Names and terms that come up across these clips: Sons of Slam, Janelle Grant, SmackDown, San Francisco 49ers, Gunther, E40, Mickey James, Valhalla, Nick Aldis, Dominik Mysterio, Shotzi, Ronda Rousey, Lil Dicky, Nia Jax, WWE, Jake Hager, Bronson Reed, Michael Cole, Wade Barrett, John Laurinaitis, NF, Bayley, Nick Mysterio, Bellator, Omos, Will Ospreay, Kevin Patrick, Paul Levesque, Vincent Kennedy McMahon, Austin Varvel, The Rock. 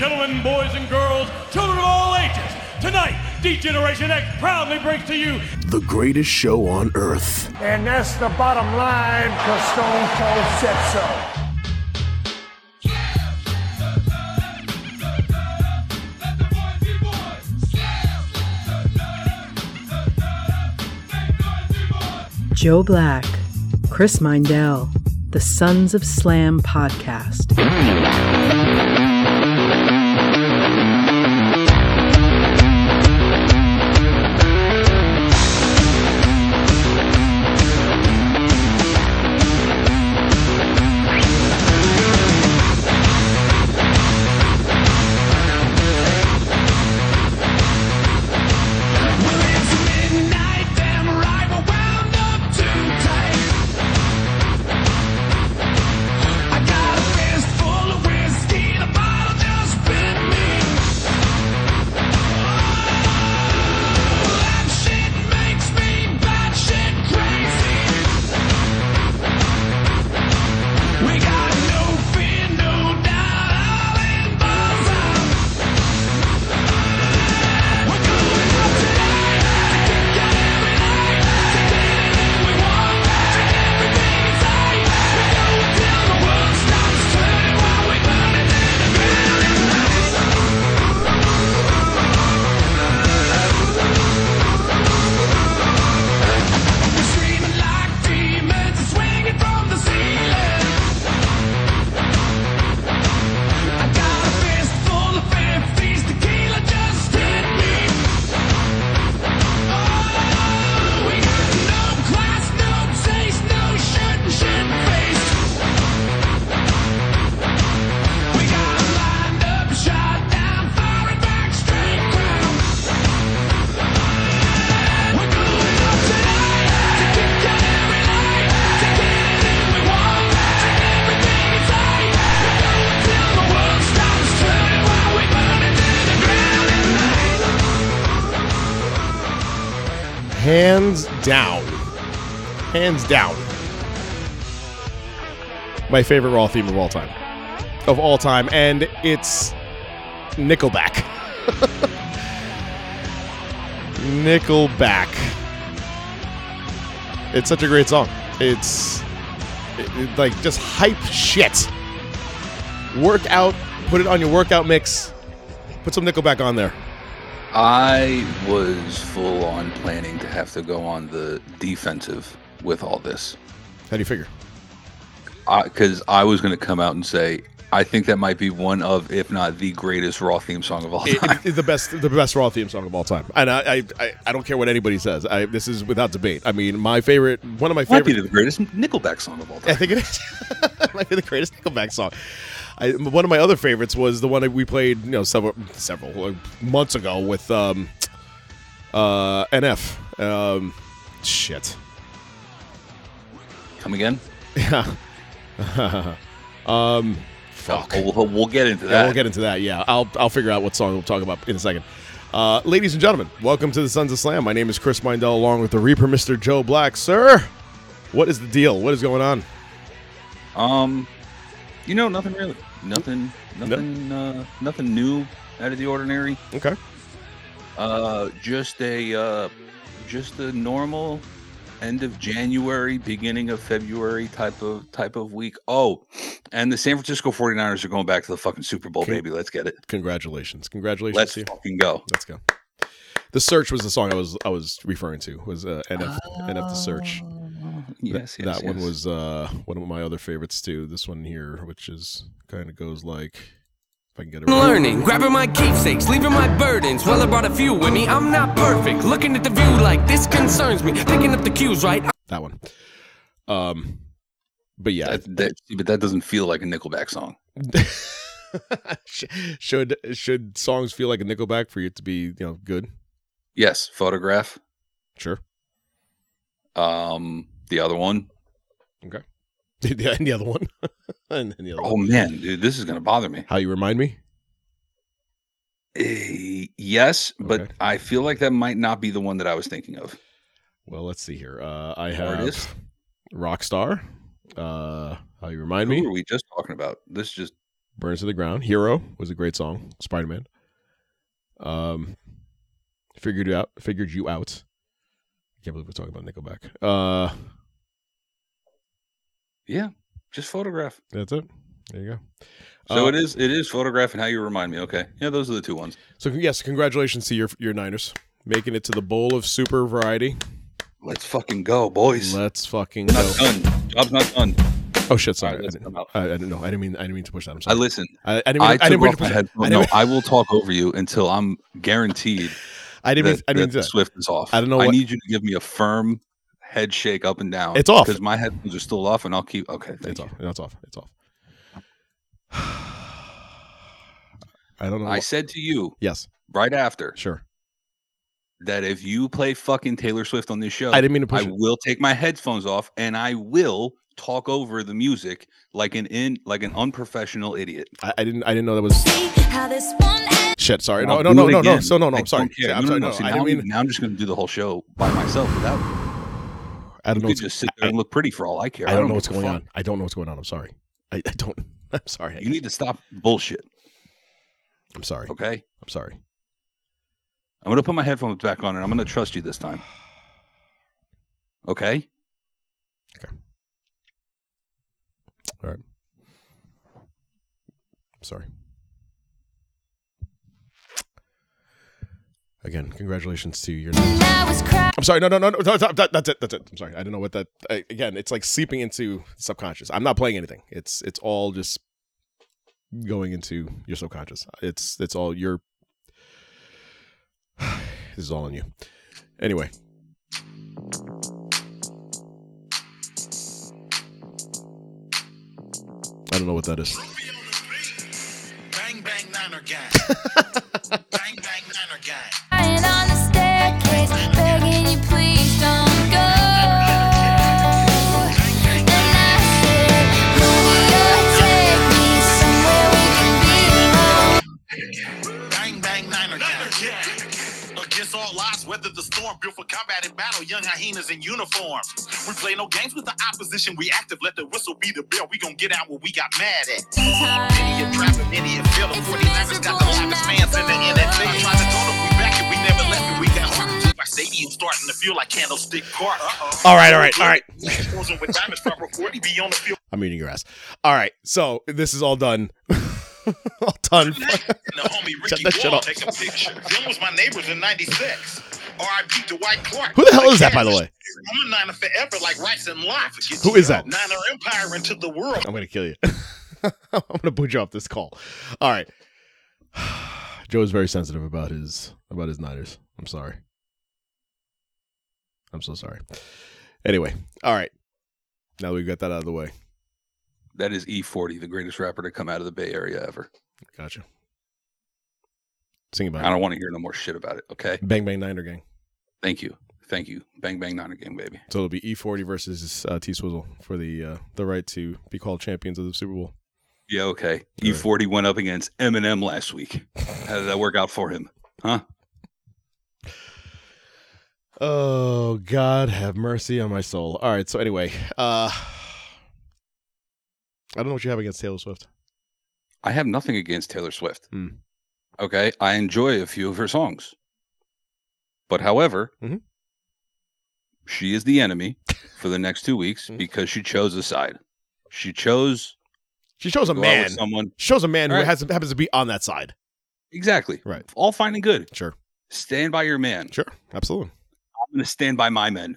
gentlemen, boys and girls, children of all ages, tonight, D-Generation X proudly brings to you the greatest show on earth. And that's the bottom line, because Stone Cold said so. Joe Black, Chris Mindell, the Sons of Slam podcast. Hands down. My favorite Raw theme of all time. And it's Nickelback. It's such a great song. It's like just hype shit. Workout, put it on your workout mix. Put some Nickelback on there. I was full on planning to have to go on the defensive with all this. How do you figure? Because I was going to come out and say, I think that might be one of, if not the greatest Raw theme song of all time. It's the best Raw theme song of all time. And I don't care what anybody says. This is without debate. I mean, one of my favorite. Might be the greatest Nickelback song of all time. I think it is. Might be the greatest Nickelback song. One of my other favorites was the one that we played, several months ago with NF. Shit. Come again? Yeah. Fuck. We'll get into that. Yeah, I'll figure out what song we'll talk about in a second. Ladies and gentlemen, welcome to the Sons of Slam. My name is Chris Mindell, along with the Reaper, Mr. Joe Black. Sir, what is the deal? What is going on? Nothing really. Nothing new out of the ordinary. Okay. Just a normal end of January, beginning of February type of week. Oh, and the San Francisco 49ers are going back to the fucking Super Bowl, baby. Let's get it. Congratulations. Let's fucking go. Let's go. The Search was the song I was referring to. Was NF The Search. Yes. One was one of my other favorites too. This one here, which is kind of goes like, if I can get it right. Learning, grabbing my keepsakes, leaving my burdens. Well, I brought a few with me. I'm not perfect. Looking at the view like this concerns me. Picking up the cues, right? That one. But yeah, that doesn't feel like a Nickelback song. Should songs feel like a Nickelback for you to be good? Yes. Photograph. Sure. The other one. Okay. And the other one. Man, dude, this is going to bother me. How You Remind Me? Yes, okay. But I feel like that might not be the one that I was thinking of. Well, let's see here. I have artist. Rockstar. How You Remind Me. Who were we just talking about? This just Burns to the ground. Hero was a great song. Spider-Man. Figured you out. I can't believe we're talking about Nickelback. Yeah, just photograph. That's it. There you go. So it is photograph and how you remind me. Okay. Yeah, those are the two ones. So yes, congratulations to your Niners. Making it to the Bowl of Super Variety. Let's fucking go, boys. Let's fucking go. Not done. Job's not done. Oh shit! Sorry, right, I didn't know. I didn't mean to push that. I'm sorry. I listened. I didn't mean to push that. No, I will talk over you until I'm guaranteed. I didn't mean that. Swift is off. I don't know. I need you to give me a firm head shake up and down. It's off because my headphones are still off, and I'll keep. Okay, it's off. No, it's off. It's off. I don't know. I said to you, yes, right after, sure, that if you play fucking Taylor Swift on this show, I didn't mean to push. I will take my headphones off, and I will talk over the music like an unprofessional idiot. I didn't know that was shit. Sorry. No. So no. I'm sorry. I'm sorry. See, now I'm just going to do the whole show by myself without. I don't know. You could just sit there and look pretty for all I care. I don't know what's going on. I don't know what's going on. I'm sorry. I don't. I'm sorry. You need to stop bullshit. I'm sorry. Okay. I'm sorry. I'm going to put my headphones back on and I'm going to trust you this time. Okay. Okay. All right. Sorry. Again, congratulations to your name. I'm sorry. No. That's it. I'm sorry. I don't know what that. Again, it's like seeping into subconscious. I'm not playing anything. It's all just going into your subconscious. It's all your. This is all on you. Anyway. I don't know what that is. Bang bang Niner gang. Bang bang Niner gang. Lying on the staircase, begging you please don't go. And I said, Julio, take me somewhere we can be alone. Bang bang Niner gang. Against all odds, weathered the storm, built for combat and battle, young hyenas in uniform. We play no games with the opposition. We active. Let the whistle be the bell. We gon' get out what we got mad at. Many a trapper, many a filler. 49ers got the loudest fans in the NF. I tried to tell them we back and we never left and we got hurt. My stadium starting to feel like candlestick car. All right. I'm eating your ass. All right, so this is all done. All done. The homie Ricky Wall take a picture. Them was my neighbors in 96. R.I.P. Dwight Clark. Who the hell is that, by the way? I'm a Niner forever, like rights and life. Who is that? Niner Empire into the world. I'm going to kill you. I'm going to boot you off this call. All right. Joe is very sensitive about his Niners. I'm sorry. I'm so sorry. Anyway. All right. Now that we've got that out of the way. That is E40, the greatest rapper to come out of the Bay Area ever. Gotcha. Sing about it. I don't want to hear no more shit about it, okay? Bang Bang Niner Gang. Thank you. Bang Bang Niner Gang, baby. So it'll be E40 versus T-Swizzle for the right to be called champions of the Super Bowl. Yeah, okay. All E40 right. Went up against Eminem last week. How did that work out for him? Huh? Oh, God have mercy on my soul. All right, so anyway. I don't know what you have against Taylor Swift. I have nothing against Taylor Swift. Hmm. Okay, I enjoy a few of her songs. But however, she is the enemy for the next 2 weeks because she chose a side. She chose a man. Someone. She chose a man who happens to be on that side. Exactly. Right. All fine and good. Sure. Stand by your man. Sure. Absolutely. I'm going to stand by my men.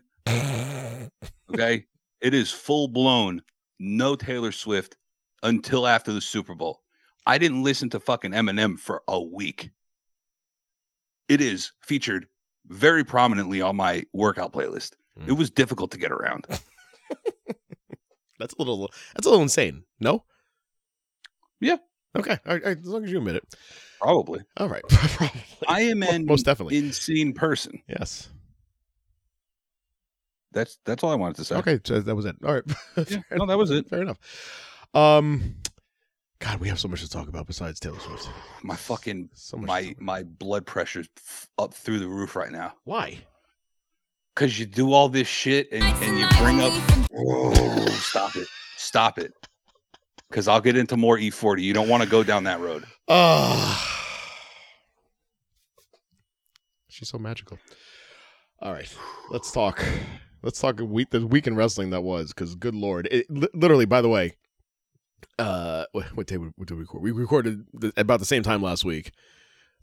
Okay? It is full blown no Taylor Swift until after the Super Bowl. I didn't listen to fucking Eminem for a week. It is featured very prominently on my workout playlist. Mm. It was difficult to get around. That's a little insane. No? Yeah. Okay. All right. As long as you admit it. Probably. All right. Probably. I am an most definitely insane person. Yes. That's all I wanted to say. Okay. So that was it. All right. Yeah, no, that was it. Fair enough. God, we have so much to talk about besides Taylor Swift. My fucking, so my blood pressure's up through the roof right now. Why? Because you do all this shit and you bring up... Whoa, stop it. because I'll get into more E40. You don't want to go down that road. She's so magical. All right, let's talk. Let's talk the week in wrestling that was, because good Lord. It, literally, by the way, what day did we record? We recorded about the same time last week.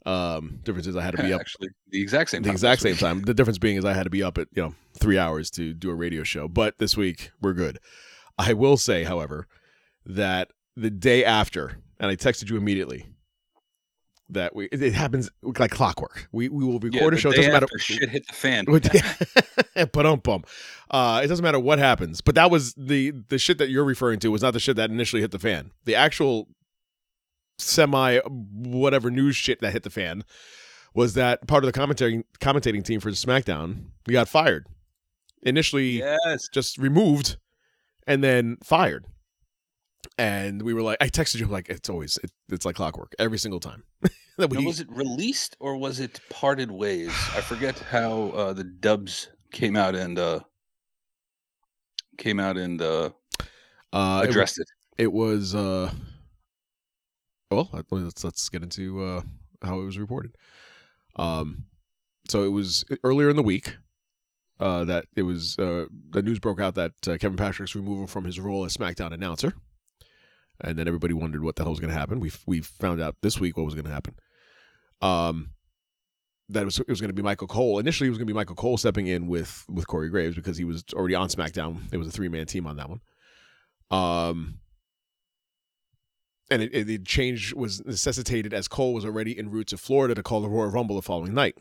Difference is I had to be up actually the exact same time. The difference being is I had to be up at 3 hours to do a radio show. But this week we're good. I will say, however, that the day after, and I texted you immediately that it happens like clockwork. We will record a show. It doesn't matter. Shit hit the fan. It doesn't matter what happens. But that was the shit that you're referring to was not the shit that initially hit the fan. The actual whatever news shit that hit the fan was that part of the commentating team for SmackDown got fired. Initially, just removed and then fired. And we were like, I texted you like, it's like clockwork every single time. Was it released or was it parted ways? I forget how the Dubs came out and addressed it. It was. Well, let's get into how it was reported. So it was earlier in the week that it was the news broke out that Kevin Patrick's removal from his role as SmackDown announcer, and then everybody wondered what the hell was going to happen. We found out this week what was going to happen. That it was going to be Michael Cole. Initially, it was going to be Michael Cole stepping in with Corey Graves because he was already on SmackDown. It was a 3-man team on that one. And the change was necessitated as Cole was already en route to Florida to call the Royal Rumble the following night.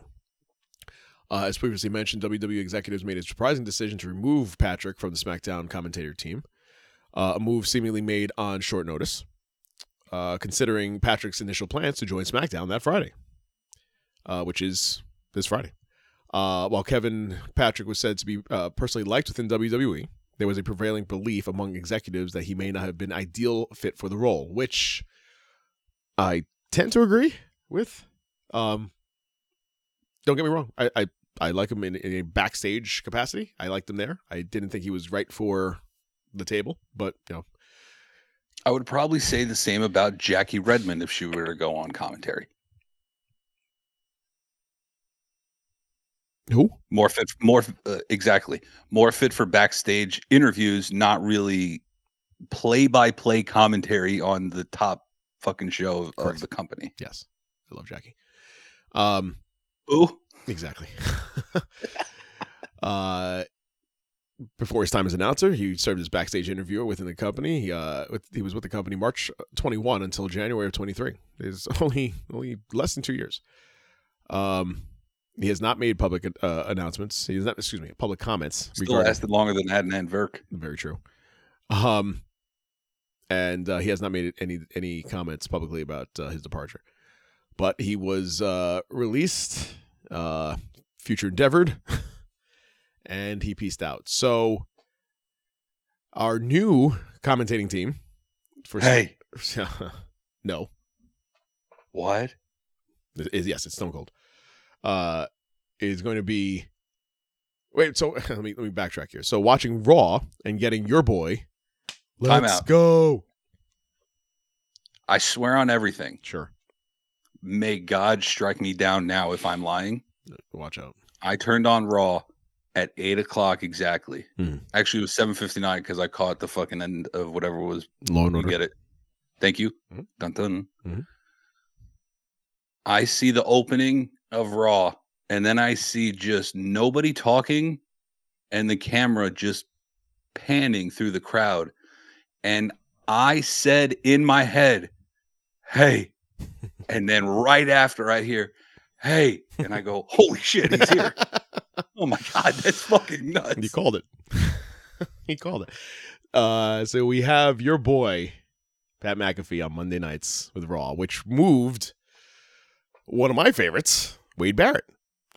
As previously mentioned, WWE executives made a surprising decision to remove Patrick from the SmackDown commentator team, a move seemingly made on short notice, considering Patrick's initial plans to join SmackDown that Friday, which is this Friday. While Kevin Patrick was said to be personally liked within WWE, there was a prevailing belief among executives that he may not have been ideal fit for the role, which I tend to agree with. Don't get me wrong. I like him in a backstage capacity. I liked him there. I didn't think he was right for the table, but I would probably say the same about Jackie Redmond if she were to go on commentary. Who? More fit for backstage interviews, not really play-by-play commentary on the top fucking show of the company. Yes, I love Jackie. Exactly. Before his time as announcer, he served as backstage interviewer within the company. He was with the company March 21 until January of 23. It's only less than 2 years. He has not made public announcements. He has not, public comments. Still lasted longer than Adnan Verk. Very true. And he has not made any comments publicly about his departure. But he was released, future endeavored, and he peaced out. So our new commentating team. No. What? Yes, it's Stone Cold. Is going to be so let me backtrack here. So watching Raw and getting your boy Let's Go. I swear on everything. Sure. May God strike me down now if I'm lying. Watch out. I turned on Raw at 8 o'clock exactly. Actually it was 7:59 because I caught the fucking end of whatever was Law and Order. Get it. Thank you. Mm-hmm. Dun dun. Mm-hmm. I see the opening of Raw, and then I see just nobody talking and the camera just panning through the crowd, and I said in my head, hey, and then right after I hear hey, and I go, holy shit, he's here. Oh my God, that's fucking nuts. And he called it. So we have your boy Pat McAfee on Monday nights with Raw, which moved one of my favorites, Wade Barrett.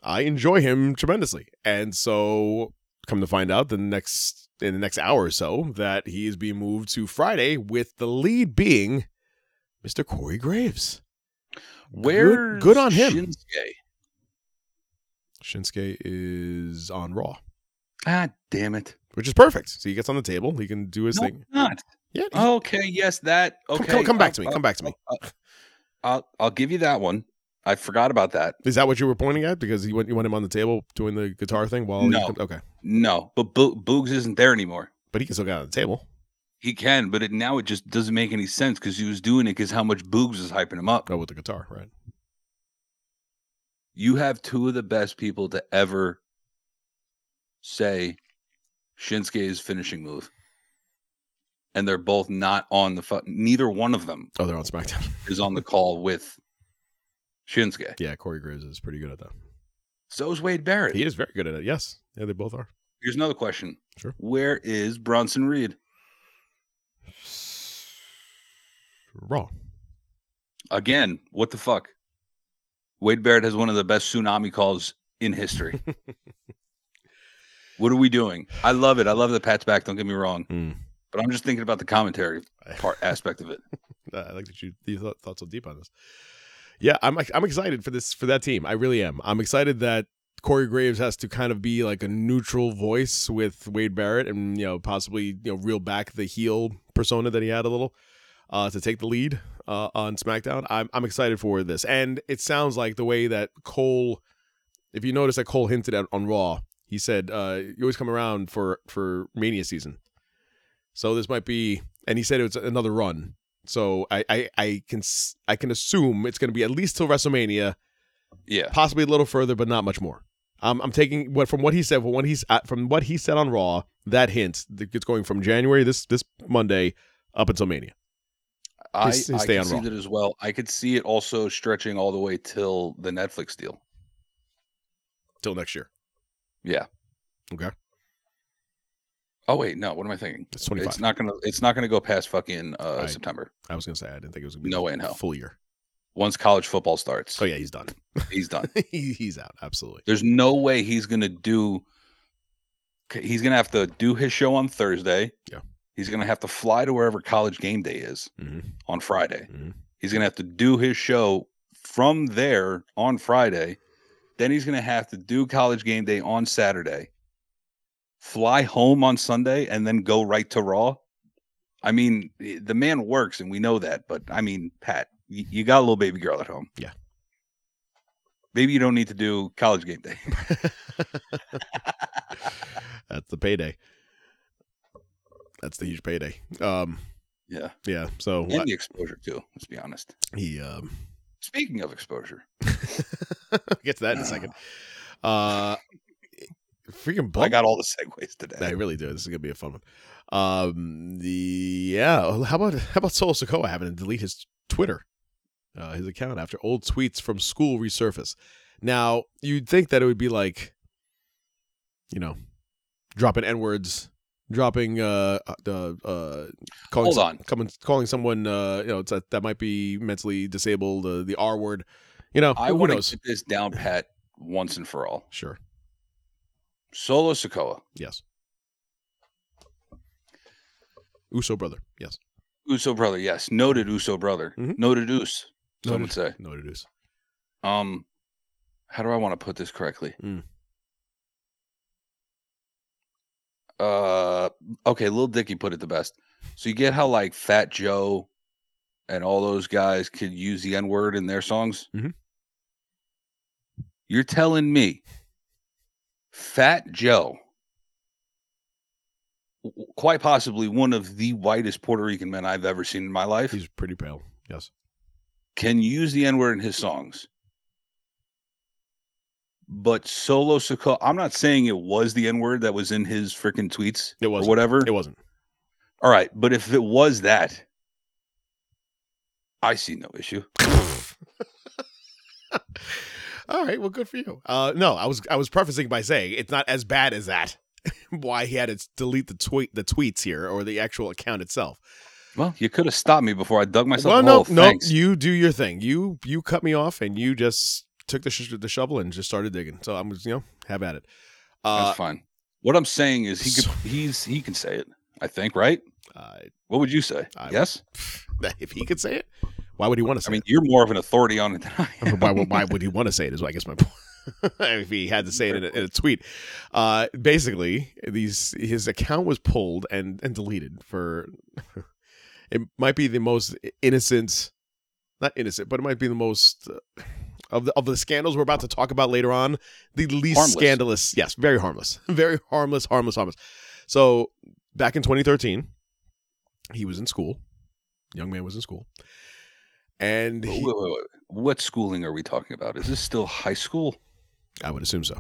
I enjoy him tremendously. And so come to find out in the next hour or so that he is being moved to Friday, with the lead being Mr. Corey Graves. Where good on him. Shinsuke is on Raw. Ah, damn it. which is perfect. So he gets on the table. He can do his thing. It's not. Yeah. Okay. Yes. That. Okay. Come back to me. Come back to me. I'll give you that one. I forgot about that. Is that what you were pointing at? Because you want him on the table doing the guitar thing while No. But Boogs isn't there anymore. But he can still get on the table. He can, but now it just doesn't make any sense because he was doing it because how much Boogs was hyping him up. Oh, with the guitar, right? You have two of the best people to ever say Shinsuke's finishing move, and they're both not on the neither one of them. Oh, they're on SmackDown. Is on the call with Shinsuke. Yeah, Corey Graves is pretty good at that. So is Wade Barrett. He is very good at it. Yes, yeah, they both are. Here's another question. Sure. Where is Bronson Reed? Raw. Again, what the fuck? Wade Barrett has one of the best tsunami calls in history. What are we doing? I love it. I love that Pat's back. Don't get me wrong, but I'm just thinking about the commentary part aspect of it. I like that you thought so deep on this. Yeah, I'm excited for that team. I really am. I'm excited that Corey Graves has to kind of be like a neutral voice with Wade Barrett, and possibly reel back the heel persona that he had a little to take the lead on SmackDown. I'm excited for this, and it sounds like the way that Cole, if you notice that Cole hinted at on Raw. He said, you always come around for Mania season. So this might be, and he said it was another run. So I can assume it's going to be at least till WrestleMania. Yeah. Possibly a little further, but not much more. I'm taking what he said on Raw, that hint, it's going from January, this Monday, up until Mania. I could see that as well. I could see it also stretching all the way till the Netflix deal. Till next year. Yeah. Okay. Oh wait, no. What am I thinking? It's 25. It's not gonna go past fucking September. I was gonna say I didn't think it was gonna be full year. Once college football starts. Oh yeah, he's done. He's done. He's out. Absolutely. There's no way he's gonna have to do his show on Thursday. Yeah. He's gonna have to fly to wherever College Game Day is on Friday. Mm-hmm. He's gonna have to do his show from there on Friday. Then he's going to have to do College Game Day on Saturday, fly home on Sunday, and then go right to Raw. I mean, the man works, and we know that. But, I mean, Pat, you got a little baby girl at home. Yeah. Maybe you don't need to do College Game Day. That's the payday. That's the huge payday. Yeah. Yeah. So, and the exposure, too, let's be honest. Speaking of exposure, get to that in a second. Freaking bump. I got all the segues today. I really do. This is gonna be a fun one. How about Solo Sikoa having to delete his Twitter, his account after old tweets from school resurface? Now you'd think that it would be like, dropping n-words, dropping calling someone that might be mentally disabled, the R word, I want to get this down pat once and for all. Sure. Solo Sikoa. Yes. Uso brother. Yes. Uso brother. Yes. Noted Uso brother. Mm-hmm. Noted Uso. Some would say. Noted Uso. How do I want to put this correctly? Okay, Lil Dicky put it the best. So you get how like Fat Joe and all those guys could use the N-word in their songs? Mm-hmm. You're telling me Fat Joe, quite possibly one of the whitest Puerto Rican men I've ever seen in my life. He's pretty pale, yes. Can use the N-word in his songs. But Solo Sikoa, I'm not saying it was the N-word that was in his freaking tweets. It wasn't. Or whatever. It wasn't. All right. But if it was that, I see no issue. All right. Well, good for you. No, I was prefacing by saying it's not as bad as that. Why he had to delete the tweets here or the actual account itself. Well, you could have stopped me before I dug myself a hole. No, you do your thing. You cut me off and you just took the shovel and just started digging. So I'm just, have at it. That's fine. What I'm saying is he can say it, I think, right? What would you say? Yes? If he could say it, why would he want to say it? I mean, you're more of an authority on it than I am. Why would he want to say it is, I guess, my point. if he had to say it in a tweet. Basically, his account was pulled and deleted for... It might be the most innocent... Not innocent, but it might be the most... Of the scandals we're about to talk about later on, the least harmless. Scandalous. Yes, very harmless. Very harmless. So back in 2013, he was in school. Young man was in school. And wait. What schooling are we talking about? Is this still high school? I would assume so.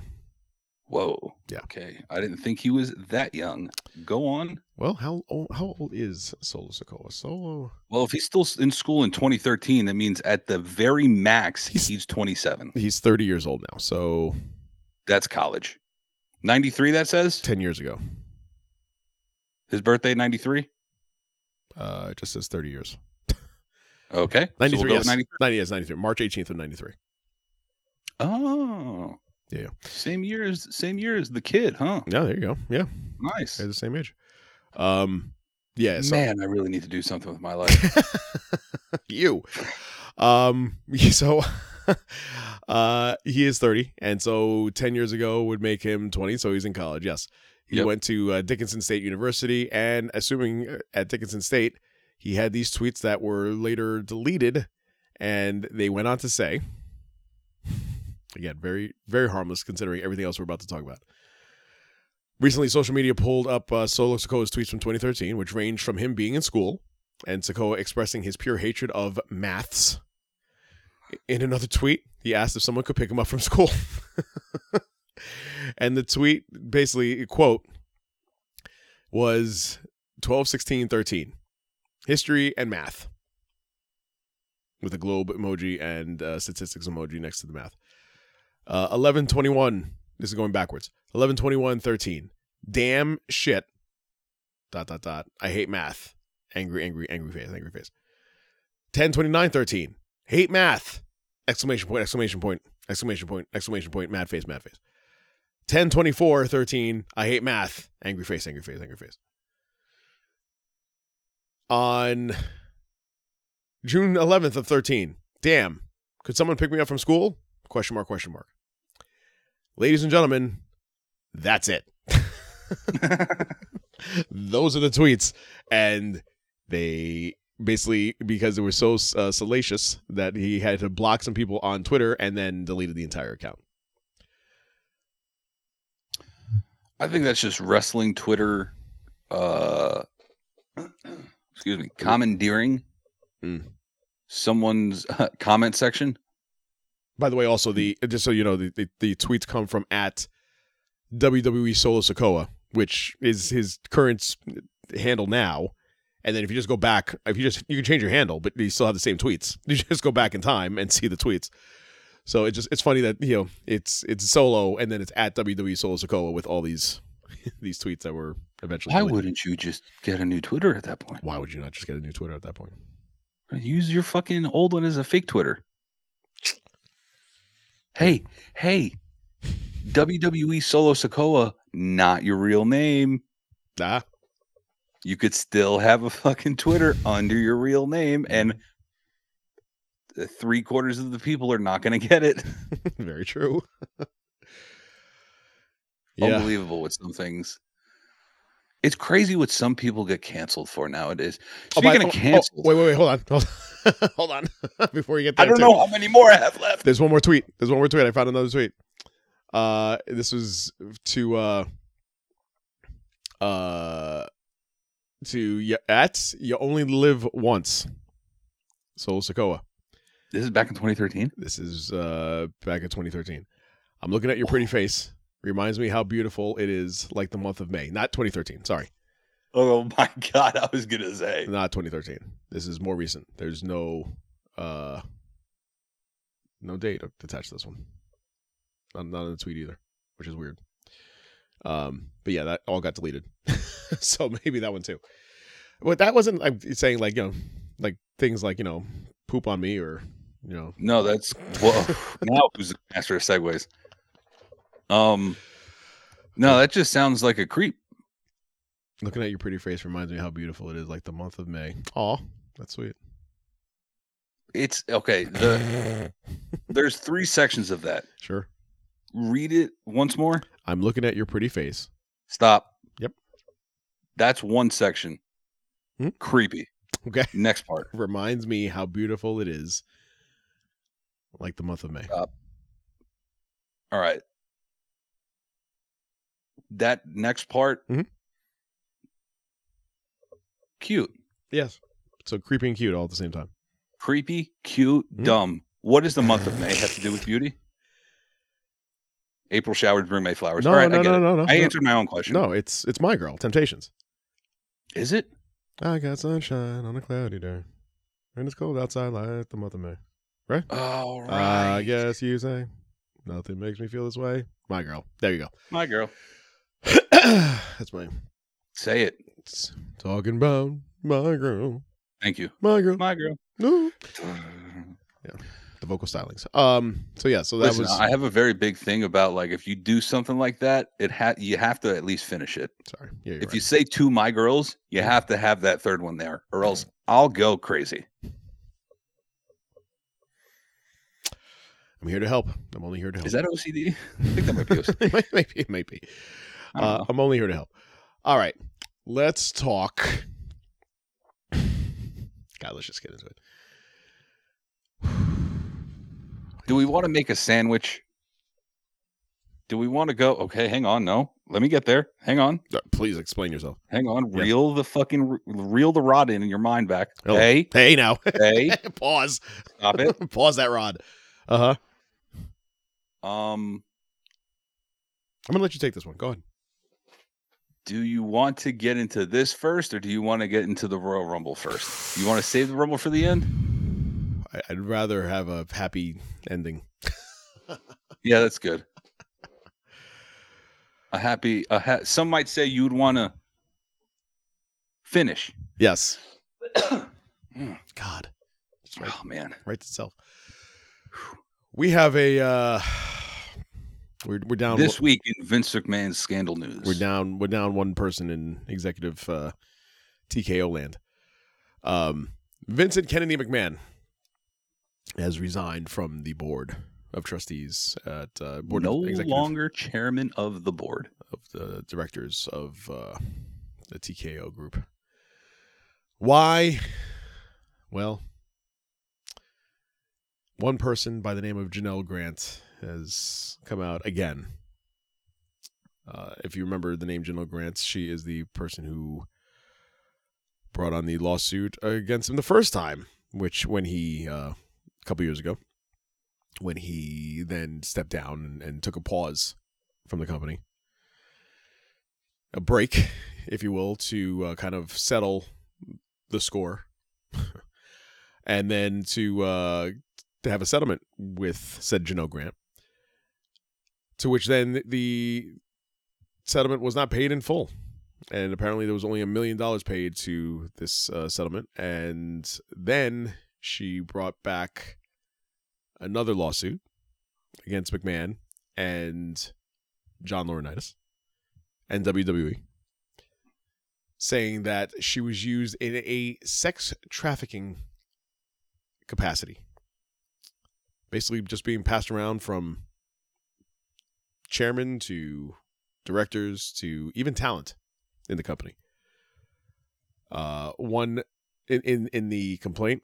Whoa. Yeah. Okay. I didn't think he was that young. Go on. Well, how old is Solo Sikoa? Solo. Well, if he's still in school in 2013, that means at the very max he's 27. He's 30 years old now. So that's college. 93. That says 10 years ago. His birthday 93. It just says 30 years. Okay. 93. So we'll yes. 93. Yes, 93. March 18th of 93. Oh. Yeah. Same year as the kid, huh? Yeah, there you go. Yeah. Nice. They're the same age. Yeah. So. Man, I really need to do something with my life. You. So he is 30, and so 10 years ago would make him 20, so he's in college, yes. He went to Dickinson State University, and assuming at Dickinson State, he had these tweets that were later deleted, and they went on to say... Again, very, very harmless considering everything else we're about to talk about. Recently, social media pulled up Solo Sikoa's tweets from 2013, which ranged from him being in school and Sikoa expressing his pure hatred of maths. In another tweet, he asked if someone could pick him up from school. And the tweet, basically, quote, was 12-16-13, history and math, with a globe emoji and statistics emoji next to the math. 11-21, this is going backwards. 11-21-13, damn shit, ... I hate math, angry face. 10-29-13, hate math, exclamation point, mad face. 10-24-13, I hate math, angry face. On June 11th of 13, damn, could someone pick me up from school? ? Ladies and gentlemen, that's it. Those are the tweets. And they basically, because they were so salacious that he had to block some people on Twitter and then deleted the entire account. I think that's just wrestling Twitter, commandeering someone's comment section. By the way, also, just so you know, the tweets come from at WWE Solo Sikoa, which is his current handle now. And then if you just go back, you can change your handle, but you still have the same tweets. You just go back in time and see the tweets. So it's funny that, you know, it's Solo and then it's at WWE Solo Sikoa with all these tweets that were eventually. Why wouldn't you just get a new Twitter at that point? Why would you not just get a new Twitter at that point? Use your fucking old one as a fake Twitter. Hey, WWE Solo Sikoa, not your real name. Nah. You could still have a fucking Twitter under your real name, and 3/4 of the people are not going to get it. Very true. Unbelievable with some things. It's crazy what some people get canceled for nowadays. Speaking of canceled. Wait, hold on. Hold on. Before you get there, I don't know how many more I have left. There's one more tweet. I found another tweet. This was to at You Only Live Once, Solo Sikoa. This is back in 2013? This is back in 2013. I'm looking at your pretty face. Reminds me how beautiful it is, like the month of May. Not 2013, sorry. Oh my God, I was going to say. Not 2013. This is more recent. There's no date attached to this one. Not in the tweet either, which is weird. But yeah, that all got deleted. So maybe that one too. But that wasn't saying like, you know, like things like, you know, poop on me or, you know. No, that's, well, now who's the master of segues? No, that just sounds like a creep. Looking at your pretty face reminds me how beautiful it is, like the month of May. Aw, that's sweet. It's okay. There's 3 sections of that. Sure. read it once more? I'm looking at your pretty face. Stop. Yep. That's one section. Hmm? Creepy. Okay. Next part. Reminds me how beautiful it is. Like the month of May. Stop. All right. That next part. Mm-hmm. Cute. Yes. So creepy and cute all at the same time. Creepy, cute, mm-hmm. dumb. What does the month of May have to do with beauty? April showers bring May flowers. No, I answered my own question. No, it's my girl, Temptations. Is it? I got sunshine on a cloudy day. And it's cold outside like the month of May. Right? All right. I guess you say nothing makes me feel this way. My girl. There you go. My girl. That's mine. Say it. It's talking about my girl. Thank you. My girl. My girl. No. Yeah. The vocal stylings. So that was. I have a very big thing about like if you do something like that, you have to at least finish it. Sorry. Yeah, if you say two my girls, you have to have that third one there, or else I'll go crazy. I'm here to help. I'm only here to help. Is that OCD? I think that might be OCD. It might be. I'm only here to help. All right. Let's talk. God, let's just get into it. Do we want to make a sandwich? Do we want to go? Okay, hang on. No. Let me get there. Hang on. Please explain yourself. Hang on. Yeah. Reel the rod in your mind back. Oh. Hey now. Hey. Pause. Stop it. Pause that rod. I'm gonna let you take this one. Go ahead. Do you want to get into this first, or do you want to get into the Royal Rumble first? You want to save the Rumble for the end? I'd rather have a happy ending. Yeah, that's good. Some might say you would want to finish. Yes. God. Oh man, writes itself. We have a we're down this week in Vince McMahon's scandal news. We're down one person in executive TKO land. Vincent Kennedy McMahon has resigned from the board of trustees at no longer chairman of the board of the directors of the TKO group. Why? Well, one person by the name of Janelle Grant has come out again. If you remember the name Janelle Grant, she is the person who brought on the lawsuit against him the first time, which when he, a couple years ago, when he then stepped down and took a pause from the company. A break, if you will, to kind of settle the score. And then to have a settlement with said Janelle Grant, to which then the settlement was not paid in full. And apparently there was only $1 million paid to this settlement. And then she brought back another lawsuit against McMahon and John Laurinaitis and WWE, saying that she was used in a sex trafficking capacity. Basically just being passed around from chairman to directors to even talent in the company. One in the complaint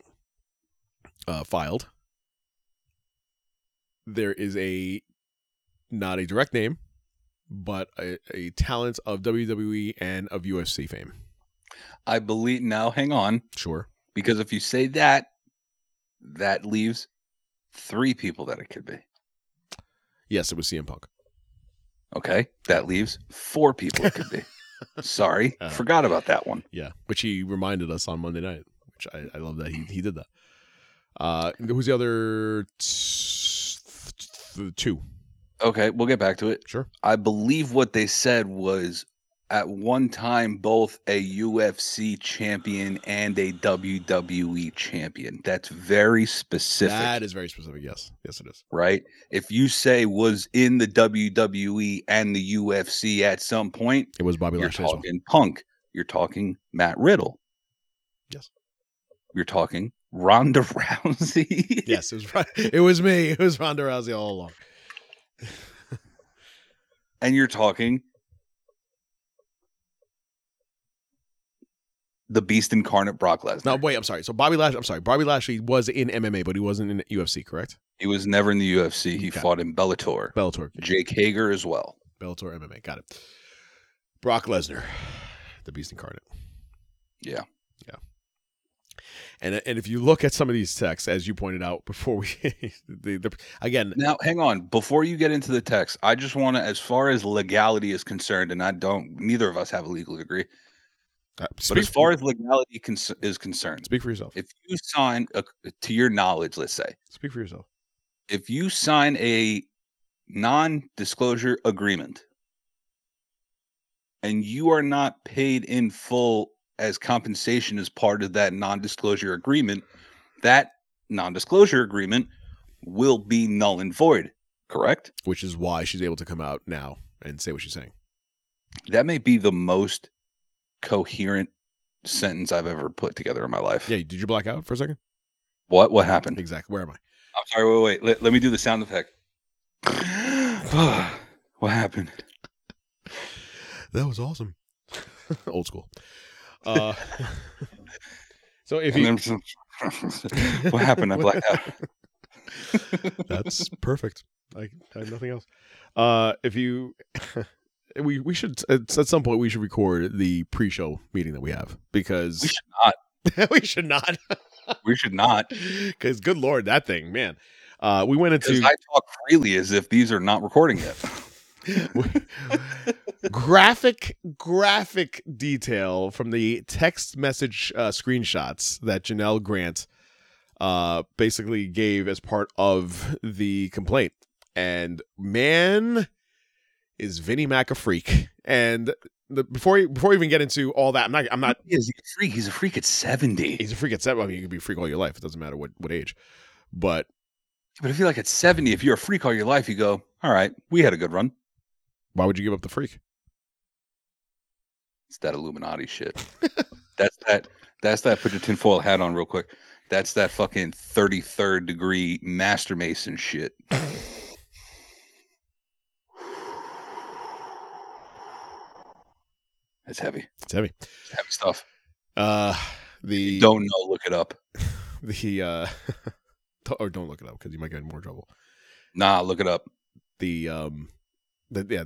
filed, there is not a direct name, but a talent of WWE and of UFC fame. I believe now. Hang on. Sure. Because if you say that leaves three people that it could be. Yes, it was CM Punk. Okay, that leaves four people it could be. Sorry, forgot about that one. Yeah, which he reminded us on Monday night, which I love that he did that. Who's the other two? Okay, we'll get back to it. Sure. I believe what they said was at one time both a UFC champion and a WWE champion. That's very specific. That is very specific, yes. Yes, it is. Right? If you say was in the WWE and the UFC at some point, it was Bobby Lashley. You're talking Punk. You're talking Matt Riddle. Yes. You're talking Ronda Rousey. Yes, it was me. It was Ronda Rousey all along. and you're talking the beast incarnate Brock Lesnar. No, wait, I'm sorry. So Bobby Lashley was in MMA, but he wasn't in UFC, correct? He was never in the UFC. He fought in Bellator. Jake Hager as well. Bellator MMA. Got it. Brock Lesnar, the beast incarnate. Yeah. Yeah. And if you look at some of these texts, as you pointed out before we again. Now, hang on. Before you get into the text, I just want to, as far as legality is concerned, and neither of us have a legal degree. But as far as legality is concerned, speak for yourself. If you sign, to your knowledge, let's say, speak for yourself. If you sign a non-disclosure agreement and you are not paid in full as compensation as part of that non-disclosure agreement, that non-disclosure agreement will be null and void, correct? Which is why she's able to come out now and say what she's saying. That may be the most coherent sentence I've ever put together in my life. Yeah, did you black out for a second? What happened? Exactly. Where am I? I'm sorry, wait. Let me do the sound effect. What happened? That was awesome. Old school. So if you... What happened? I blacked out. That's perfect. I have nothing else. If you... We should at some point we should record the pre-show meeting that we have, because we should not because good Lord, that thing, man, we went into, I talk freely as if these are not recording yet. graphic detail from the text message screenshots that Janelle Grant basically gave as part of the complaint, and man, is Vinnie Mac a freak? And before we even get into all that, I'm not. He's a freak. He's a freak at 70. He's a freak at 70. I mean, you can be a freak all your life. It doesn't matter what age. But if you're like at 70, if you're a freak all your life, you go, all right, we had a good run. Why would you give up the freak? It's that Illuminati shit. That's that. Put your tinfoil hat on real quick. That's that fucking 33rd degree master mason shit. It's heavy. It's heavy stuff. You don't know. Look it up. Don't look it up, because you might get in more trouble. Nah, look it up. The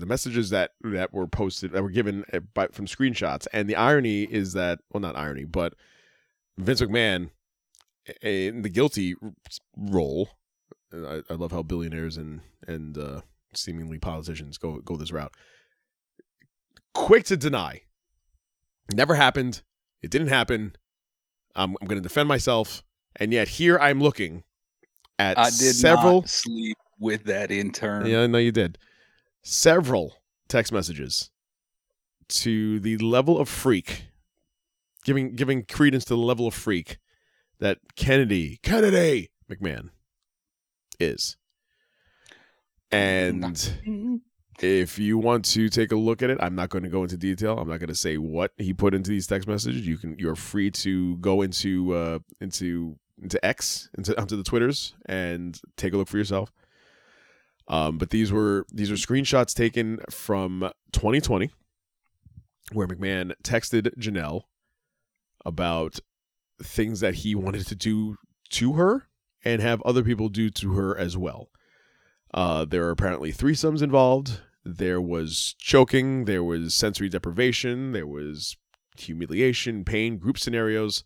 messages that were posted, that were given from screenshots, and the irony is that, well, not irony, but Vince McMahon in the guilty role. I love how billionaires and seemingly politicians go this route. Quick to deny. Never happened. It didn't happen. I'm going to defend myself. And yet here I'm looking at not sleep with that intern. Yeah, I know you did. Several text messages to the level of freak, giving credence to the level of freak that Kennedy McMahon is. And if you want to take a look at it, I'm not going to go into detail. I'm not going to say what he put into these text messages. You're free to go into X, onto the Twitters, and take a look for yourself. But these are screenshots taken from 2020, where McMahon texted Janelle about things that he wanted to do to her and have other people do to her as well. There are apparently threesomes involved. There was choking. There was sensory deprivation. There was humiliation, pain, group scenarios.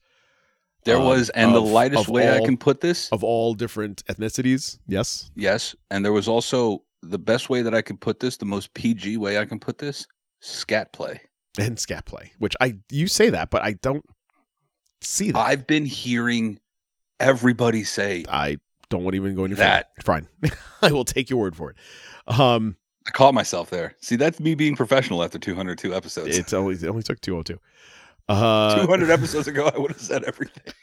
There was, and the lightest way I can put this, of all different ethnicities. Yes. Yes. And there was also the best way that I can put this, the most PG way I can put this, scat play, which you say that, but I don't see that. I've been hearing everybody say Don't want to even go into that. Fine. I will take your word for it. I caught myself there. See, that's me being professional after 202 episodes. It only took 202. 200 episodes ago, I would have said everything.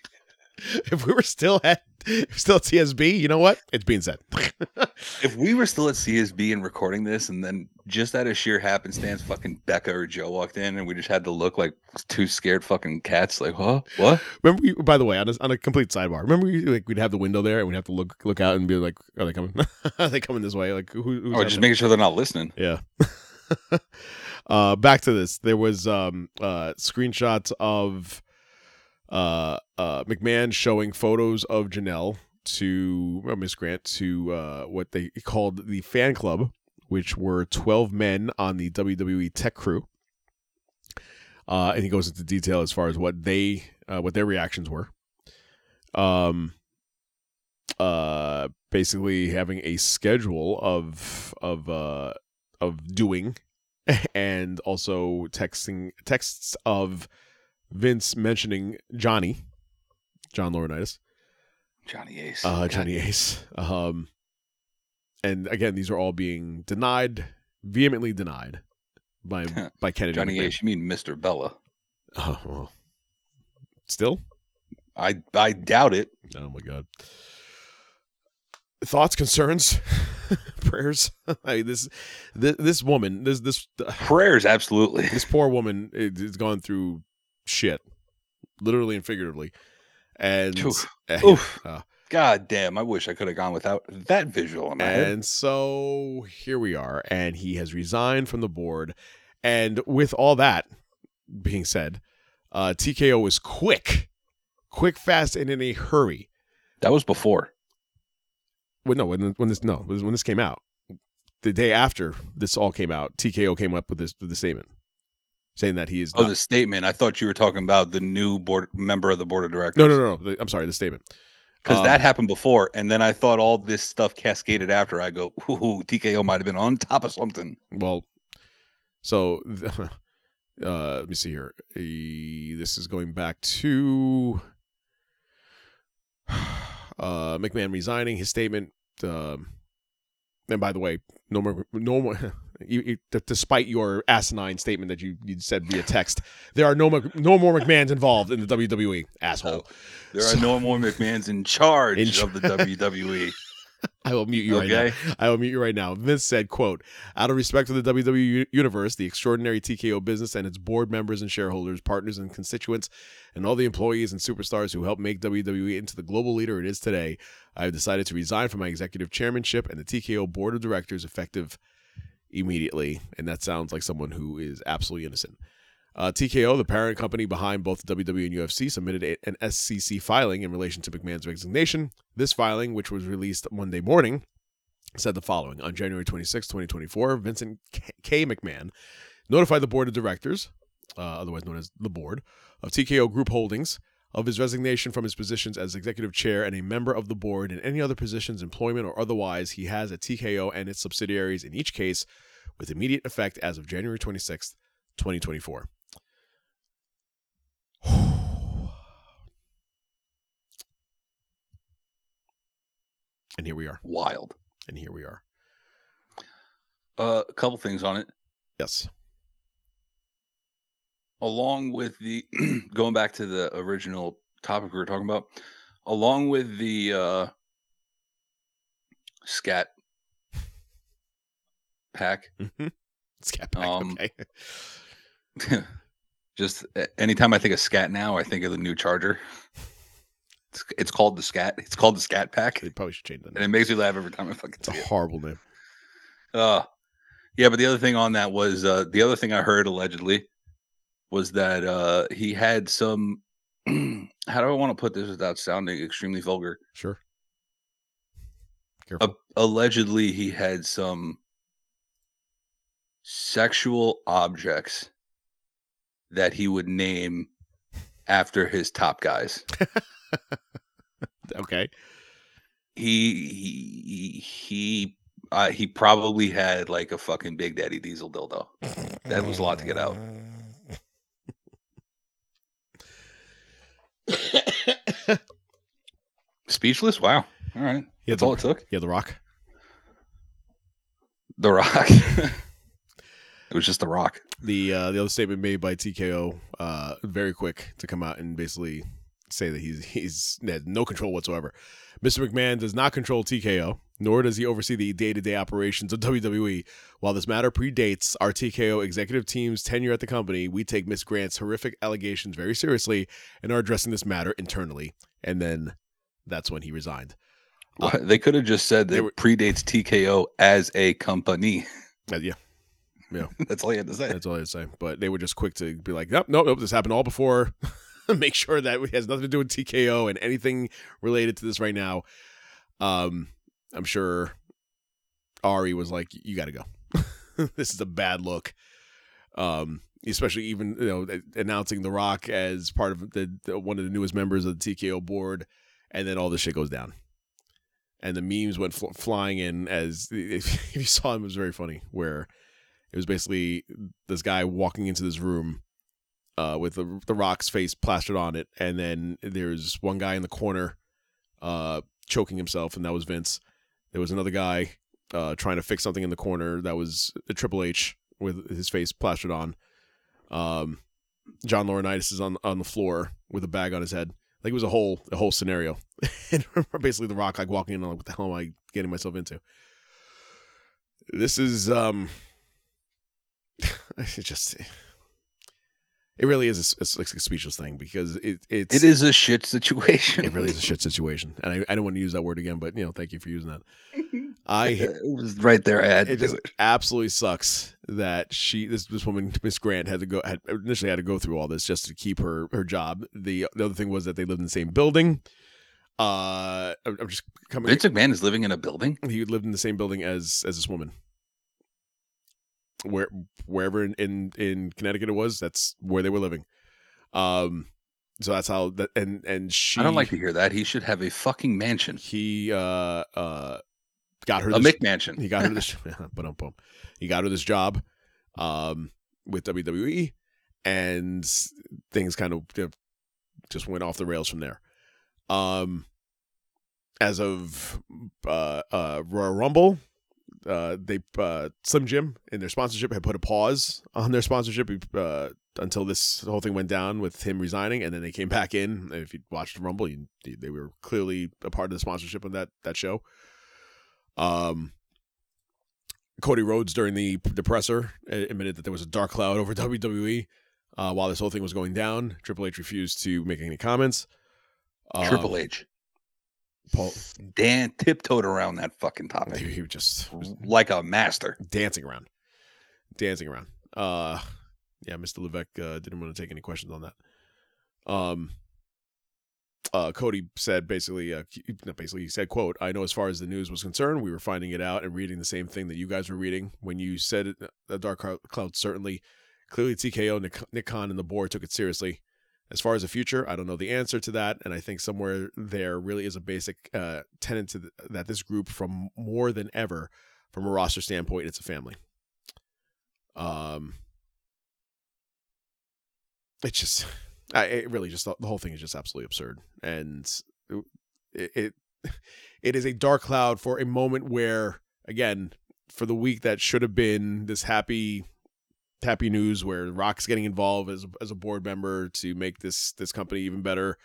If we were still at CSB, you know what? It's being said. If we were still at CSB and recording this, and then just out of sheer happenstance, fucking Becca or Joe walked in, and we just had to look like two scared fucking cats. Like, huh? What? Remember? By the way, on a complete sidebar, remember we'd have the window there, and we'd have to look out and be like, "Are they coming? Are they coming this way? Like, who's just making sure they're not listening." Yeah. Back to this. There was screenshots of McMahon showing photos of Janelle to Miss Grant to what they called the fan club, which were 12 men on the WWE tech crew. And he goes into detail as far as what their reactions were. Basically having a schedule of doing, and also texts of Vince mentioning John Laurinaitis, Johnny Ace. And again, these are all being denied, vehemently denied by Kennedy. Johnny Ace, you mean Mr. Bella? Oh, well. Still? I doubt it. Oh my God. Thoughts, concerns, prayers. I mean, this woman, this prayers, absolutely. This poor woman has gone through shit, literally and figuratively. And oof. God damn, I wish I could have gone without that visual in my head. And so here we are, and he has resigned from the board. And with all that being said, TKO was quick, fast, and in a hurry. That was before. Well, no, when this came out, the day after this all came out, TKO came up with the statement saying that he is. The statement! I thought you were talking about the new board member of the board of directors. No. I'm sorry, the statement. Because that happened before, and then I thought all this stuff cascaded after. I go, ooh, TKO might have been on top of something. Well, so let me see here. This is going back to McMahon resigning, his statement. And by the way, no more. Despite your asinine statement that you said via text, there are no more McMahons involved in the WWE, asshole. There are no more McMahons in charge of the WWE. I will mute you right now. Vince said, quote, out of respect for the WWE universe, the extraordinary TKO business and its board members and shareholders, partners and constituents, and all the employees and superstars who helped make WWE into the global leader it is today, I have decided to resign from my executive chairmanship and the TKO board of directors effective immediately. And that sounds like someone who is absolutely innocent. TKO, the parent company behind both WWE and UFC, submitted an SEC filing in relation to McMahon's resignation. This filing, which was released Monday morning, said the following. On January 26, 2024, Vincent K. McMahon notified the board of directors, otherwise known as the board, of TKO Group Holdings of his resignation from his positions as executive chair and a member of the board in any other positions, employment or otherwise, he has at TKO and its subsidiaries, in each case with immediate effect as of January 26, 2024. And here we are. Wild. And here we are. A couple things on it. Yes. Along with the, going back to the original topic we were talking about, along with the scat pack. Mm-hmm. Scat pack, okay. Just anytime I think of scat now, I think of the new Charger. It's called the Scat. It's called the Scat Pack. They probably should change that name. And it makes me laugh every time I fucking see it. It's a horrible name. Yeah, but the other thing on that was the other thing I heard allegedly was that he had some. How do I want to put this without sounding extremely vulgar? Sure. Careful. Allegedly, he had some sexual objects that he would name after his top guys. Okay. He probably had like a fucking Big Daddy Diesel dildo. That was a lot to get out. Speechless? Wow. All right. That's all it took. Yeah, The Rock. The Rock. It was just The Rock. The other statement made by TKO, very quick to come out and basically say that he's had no control whatsoever. Mr. McMahon does not control TKO, nor does he oversee the day-to-day operations of WWE. While this matter predates our TKO executive team's tenure at the company, we take Ms. Grant's horrific allegations very seriously and are addressing this matter internally. And then that's when he resigned. Well, they could have just said that it predates TKO as a company. Yeah. Yeah. That's all you had to say. That's all I had to say. But they were just quick to be like, nope, this happened all before. Make sure that it has nothing to do with TKO and anything related to this right now. I'm sure Ari was like, you got to go. This is a bad look. Especially even, announcing The Rock as part of one of the newest members of the TKO board. And then all this shit goes down. And the memes went flying in as, if you saw him, it was very funny, where it was basically this guy walking into this room with the Rock's face plastered on it. And then there's one guy in the corner choking himself, and that was Vince. There was another guy trying to fix something in the corner. That was a Triple H with his face plastered on. John Laurinaitis is on the floor with a bag on his head. Like, it was a whole scenario. And basically The Rock, like, walking in on, like, what the hell am I getting myself into? This is, it really is a speechless thing, because it is a shit situation. It really is a shit situation. And I don't want to use that word again, but, thank you for using that. It was right there. I had to do it. Absolutely sucks that this woman, Miss Grant, had to go through all this just to keep her job. The other thing was that they lived in the same building. I'm just coming. Vince McMahon is living in a building. He lived in the same building as this woman. Wherever in Connecticut it was, that's where they were living. So that's how. And she. I don't like to hear that. He should have a fucking mansion. He got her a McMansion. He got her this, he got her this job with WWE, and things kind of just went off the rails from there. As of Royal Rumble, they Slim Jim in their sponsorship had put a pause on their sponsorship until this whole thing went down with him resigning, and then they came back in. If you watched Rumble, they were clearly a part of the sponsorship of that show. Cody Rhodes during the presser admitted that there was a dark cloud over WWE while this whole thing was going down. Triple H refused to make any comments. Triple H, Dan tiptoed around that fucking topic. He was like a master, dancing around. Mr. Levesque didn't want to take any questions on that. Cody said he said, quote, I know as far as the news was concerned, we were finding it out and reading the same thing that you guys were reading. When you said it, the dark cloud, certainly, clearly TKO, Nick Khan, and the board took it seriously. As far as the future, I don't know the answer to that. And I think somewhere there really is a basic tenet to that this group, from more than ever, from a roster standpoint, it's a family. It's just... it really just, the whole thing is just absolutely absurd, and it is a dark cloud for a moment where, again, for the week that should have been this happy news, where Rock's getting involved as a board member to make this company even better.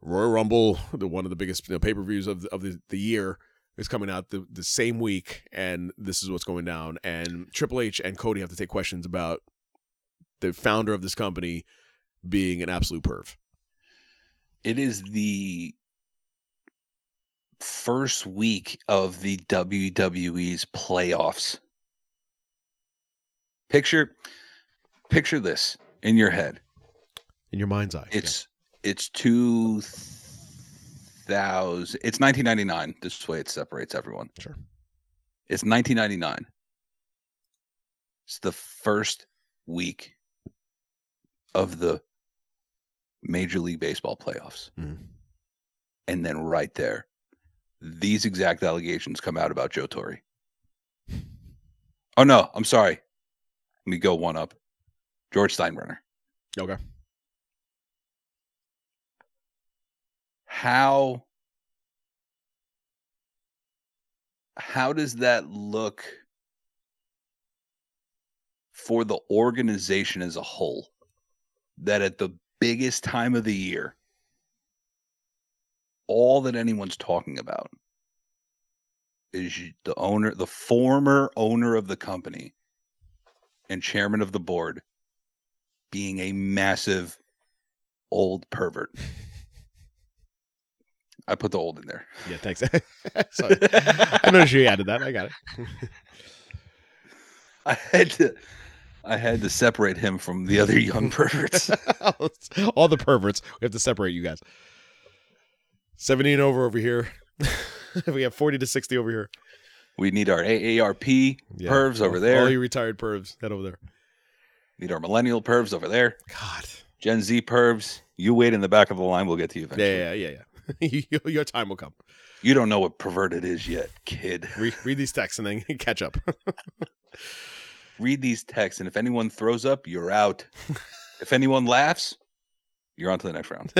Royal Rumble, one of the biggest pay-per-views of the year, is coming out the same week, and this is what's going down. And Triple H and Cody have to take questions about the founder of this company being an absolute perv. It is the first week of the WWE's playoffs. Picture this in your head, in your mind's eye. It's 2000. It's 1999. This way it separates everyone. Sure. It's 1999. It's the first week of the Major League Baseball playoffs. Mm-hmm. And then right there, these exact allegations come out about Joe Torre. Oh, no, I'm sorry. Let me go one up. George Steinbrenner. Okay. How does that look for the organization as a whole, that at the biggest time of the year, all that anyone's talking about is the owner, the former owner of the company and chairman of the board, being a massive old pervert? I put the old in there. Yeah, thanks. Sorry. I'm not sure you added that. I got it. I had to I had to separate him from the other young perverts. All the perverts. We have to separate you guys. 70 and over here. We have 40 to 60 over here. We need our AARP pervs over there. All you retired pervs, head over there. Need our millennial pervs over there. God. Gen Z pervs. You wait in the back of the line. We'll get to you eventually. Yeah. Your time will come. You don't know what perverted is yet, kid. Read these texts and then catch up. Read these texts, and if anyone throws up, you're out. If anyone laughs, you're on to the next round.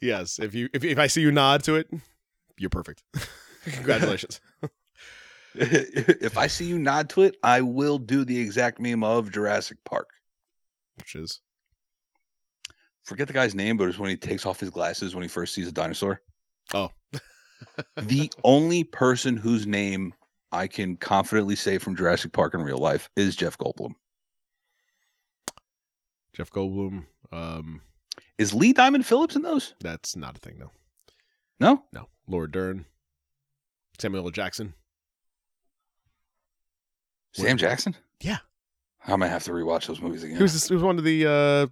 Yes. If I see you nod to it, you're perfect. Congratulations. If I see you nod to it, I will do the exact meme of Jurassic Park. Which is? Forget the guy's name, but it's when he takes off his glasses when he first sees a dinosaur. Oh. The only person whose name I can confidently say from Jurassic Park in real life is Jeff Goldblum. Jeff Goldblum. Is Lee Diamond Phillips in those? That's not a thing, though. No? No. Laura Dern. Samuel L. Jackson. Jackson? Yeah. I'm going to have to rewatch those movies again. He was one of the,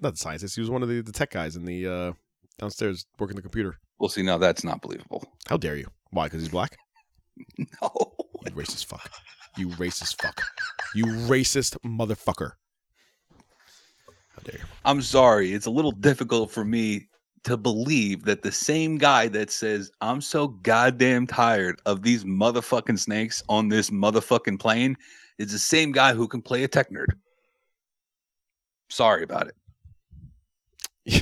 not the scientists, he was one of the tech guys in the downstairs working the computer. Well, see, now that's not believable. How dare you? Why? Because he's black? No. You racist fuck. You racist fuck. You racist motherfucker. How dare you? I'm sorry. It's a little difficult for me to believe that the same guy that says, I'm so goddamn tired of these motherfucking snakes on this motherfucking plane is the same guy who can play a tech nerd. Sorry about it. Yeah.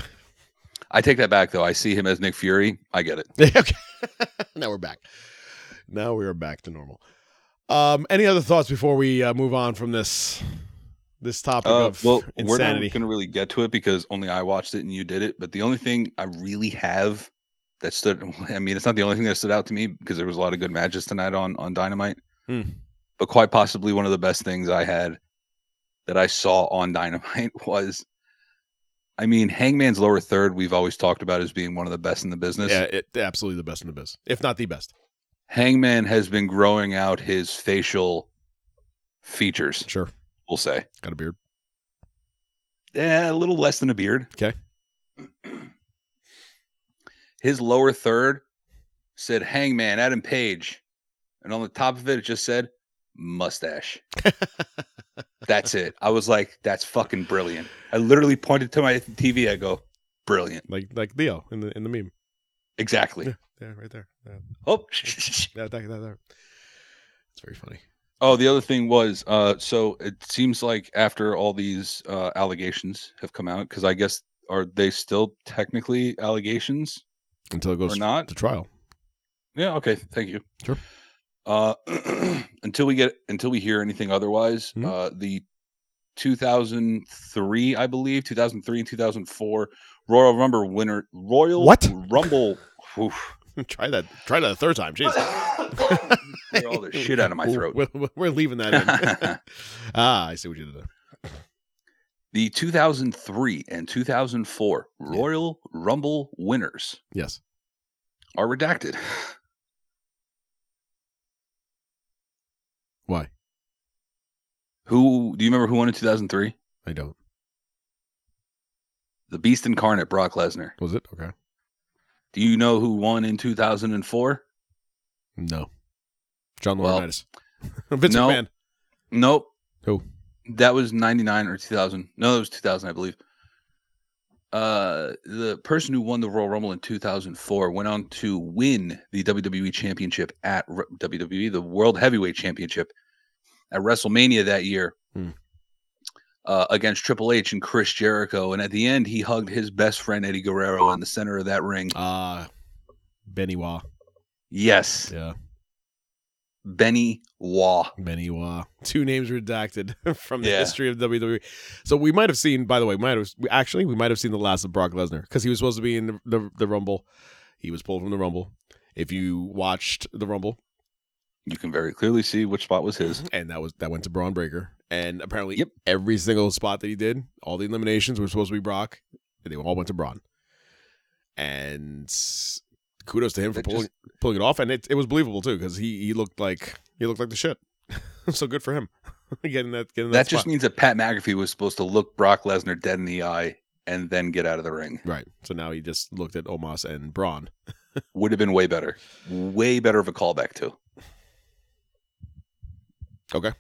I take that back, though. I see him as Nick Fury. I get it. Okay. Now we are back to normal. Any other thoughts before we move on from this topic of insanity? We're not going to really get to it because only I watched it and you did it. But the only thing I really have that it's not the only thing that stood out to me because there was a lot of good matches tonight on Dynamite. But quite possibly one of the best things I had that I saw on Dynamite was, I mean, Hangman's lower third, we've always talked about as being one of the best in the business. Yeah, absolutely the best in the business, if not the best. Hangman has been growing out his facial features. Sure. We'll say. Got a beard. Yeah, a little less than a beard. Okay. His lower third said Hangman, Adam Page. And on the top of it, it just said mustache. That's it. I was like, that's fucking brilliant. I literally pointed to my TV. I go, brilliant. Like Leo in the meme. Exactly. Yeah right there. Yeah. Oh. That. It's very funny. Oh, the other thing was, so it seems like after all these allegations have come out, because I guess, are they still technically allegations? Until it goes to trial. Yeah, okay. Thank you. Sure. Until we hear anything otherwise, the 2003, I believe, 2003 and 2004 Royal Rumble winner, Royal Rumble. Try that a third time. Jeez. Get all the shit out of my throat. We're leaving that in. I see what you did there. The 2003 and 2004 Royal Rumble winners. Yes. Are redacted. Why? Do you remember who won in 2003? I don't. The Beast Incarnate, Brock Lesnar. Was it? Okay. Do you know who won in 2004? No. John Laurinaitis. Vince McMahon. Nope. Who? That was 99 or 2000. No, that was 2000, I believe. The person who won the Royal Rumble in 2004 went on to win the WWE Championship at WWE, the World Heavyweight Championship at WrestleMania that year against Triple H and Chris Jericho. And at the end, he hugged his best friend, Eddie Guerrero, in the center of that ring. Benoit. Yes. Yeah. Benoit. Two names redacted from the history of WWE. So we might have seen, by the way, we might have seen the last of Brock Lesnar because he was supposed to be in the Rumble. He was pulled from the Rumble. If you watched the Rumble, you can very clearly see which spot was his, and that went to Braun Breaker. And apparently, every single spot that he did, all the eliminations were supposed to be Brock, and they all went to Braun. And kudos to him for pulling it off, and it was believable too because he looked like the shit. So good for him. Getting that spot. Just means that Pat McAfee was supposed to look Brock Lesnar dead in the eye and then get out of the ring. Right. So now he just looked at Omos and Braun. Would have been way better. Way better of a callback, too. Okay. I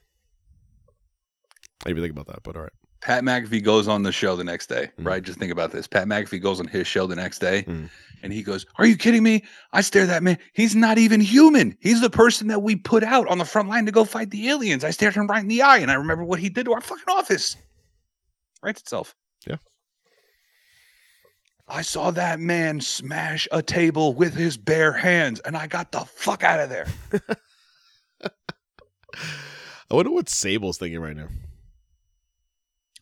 didn't even think about that, but all right. Pat McAfee goes on the show the next day, right? Just think about this. Pat McAfee goes on his show the next day, and he goes, "Are you kidding me? I stared at that man. He's not even human. He's the person that we put out on the front line to go fight the aliens. I stared him right in the eye, and I remember what he did to our fucking office." Writes itself. Yeah. "I saw that man smash a table with his bare hands, and I got the fuck out of there." I wonder what Sable's thinking right now.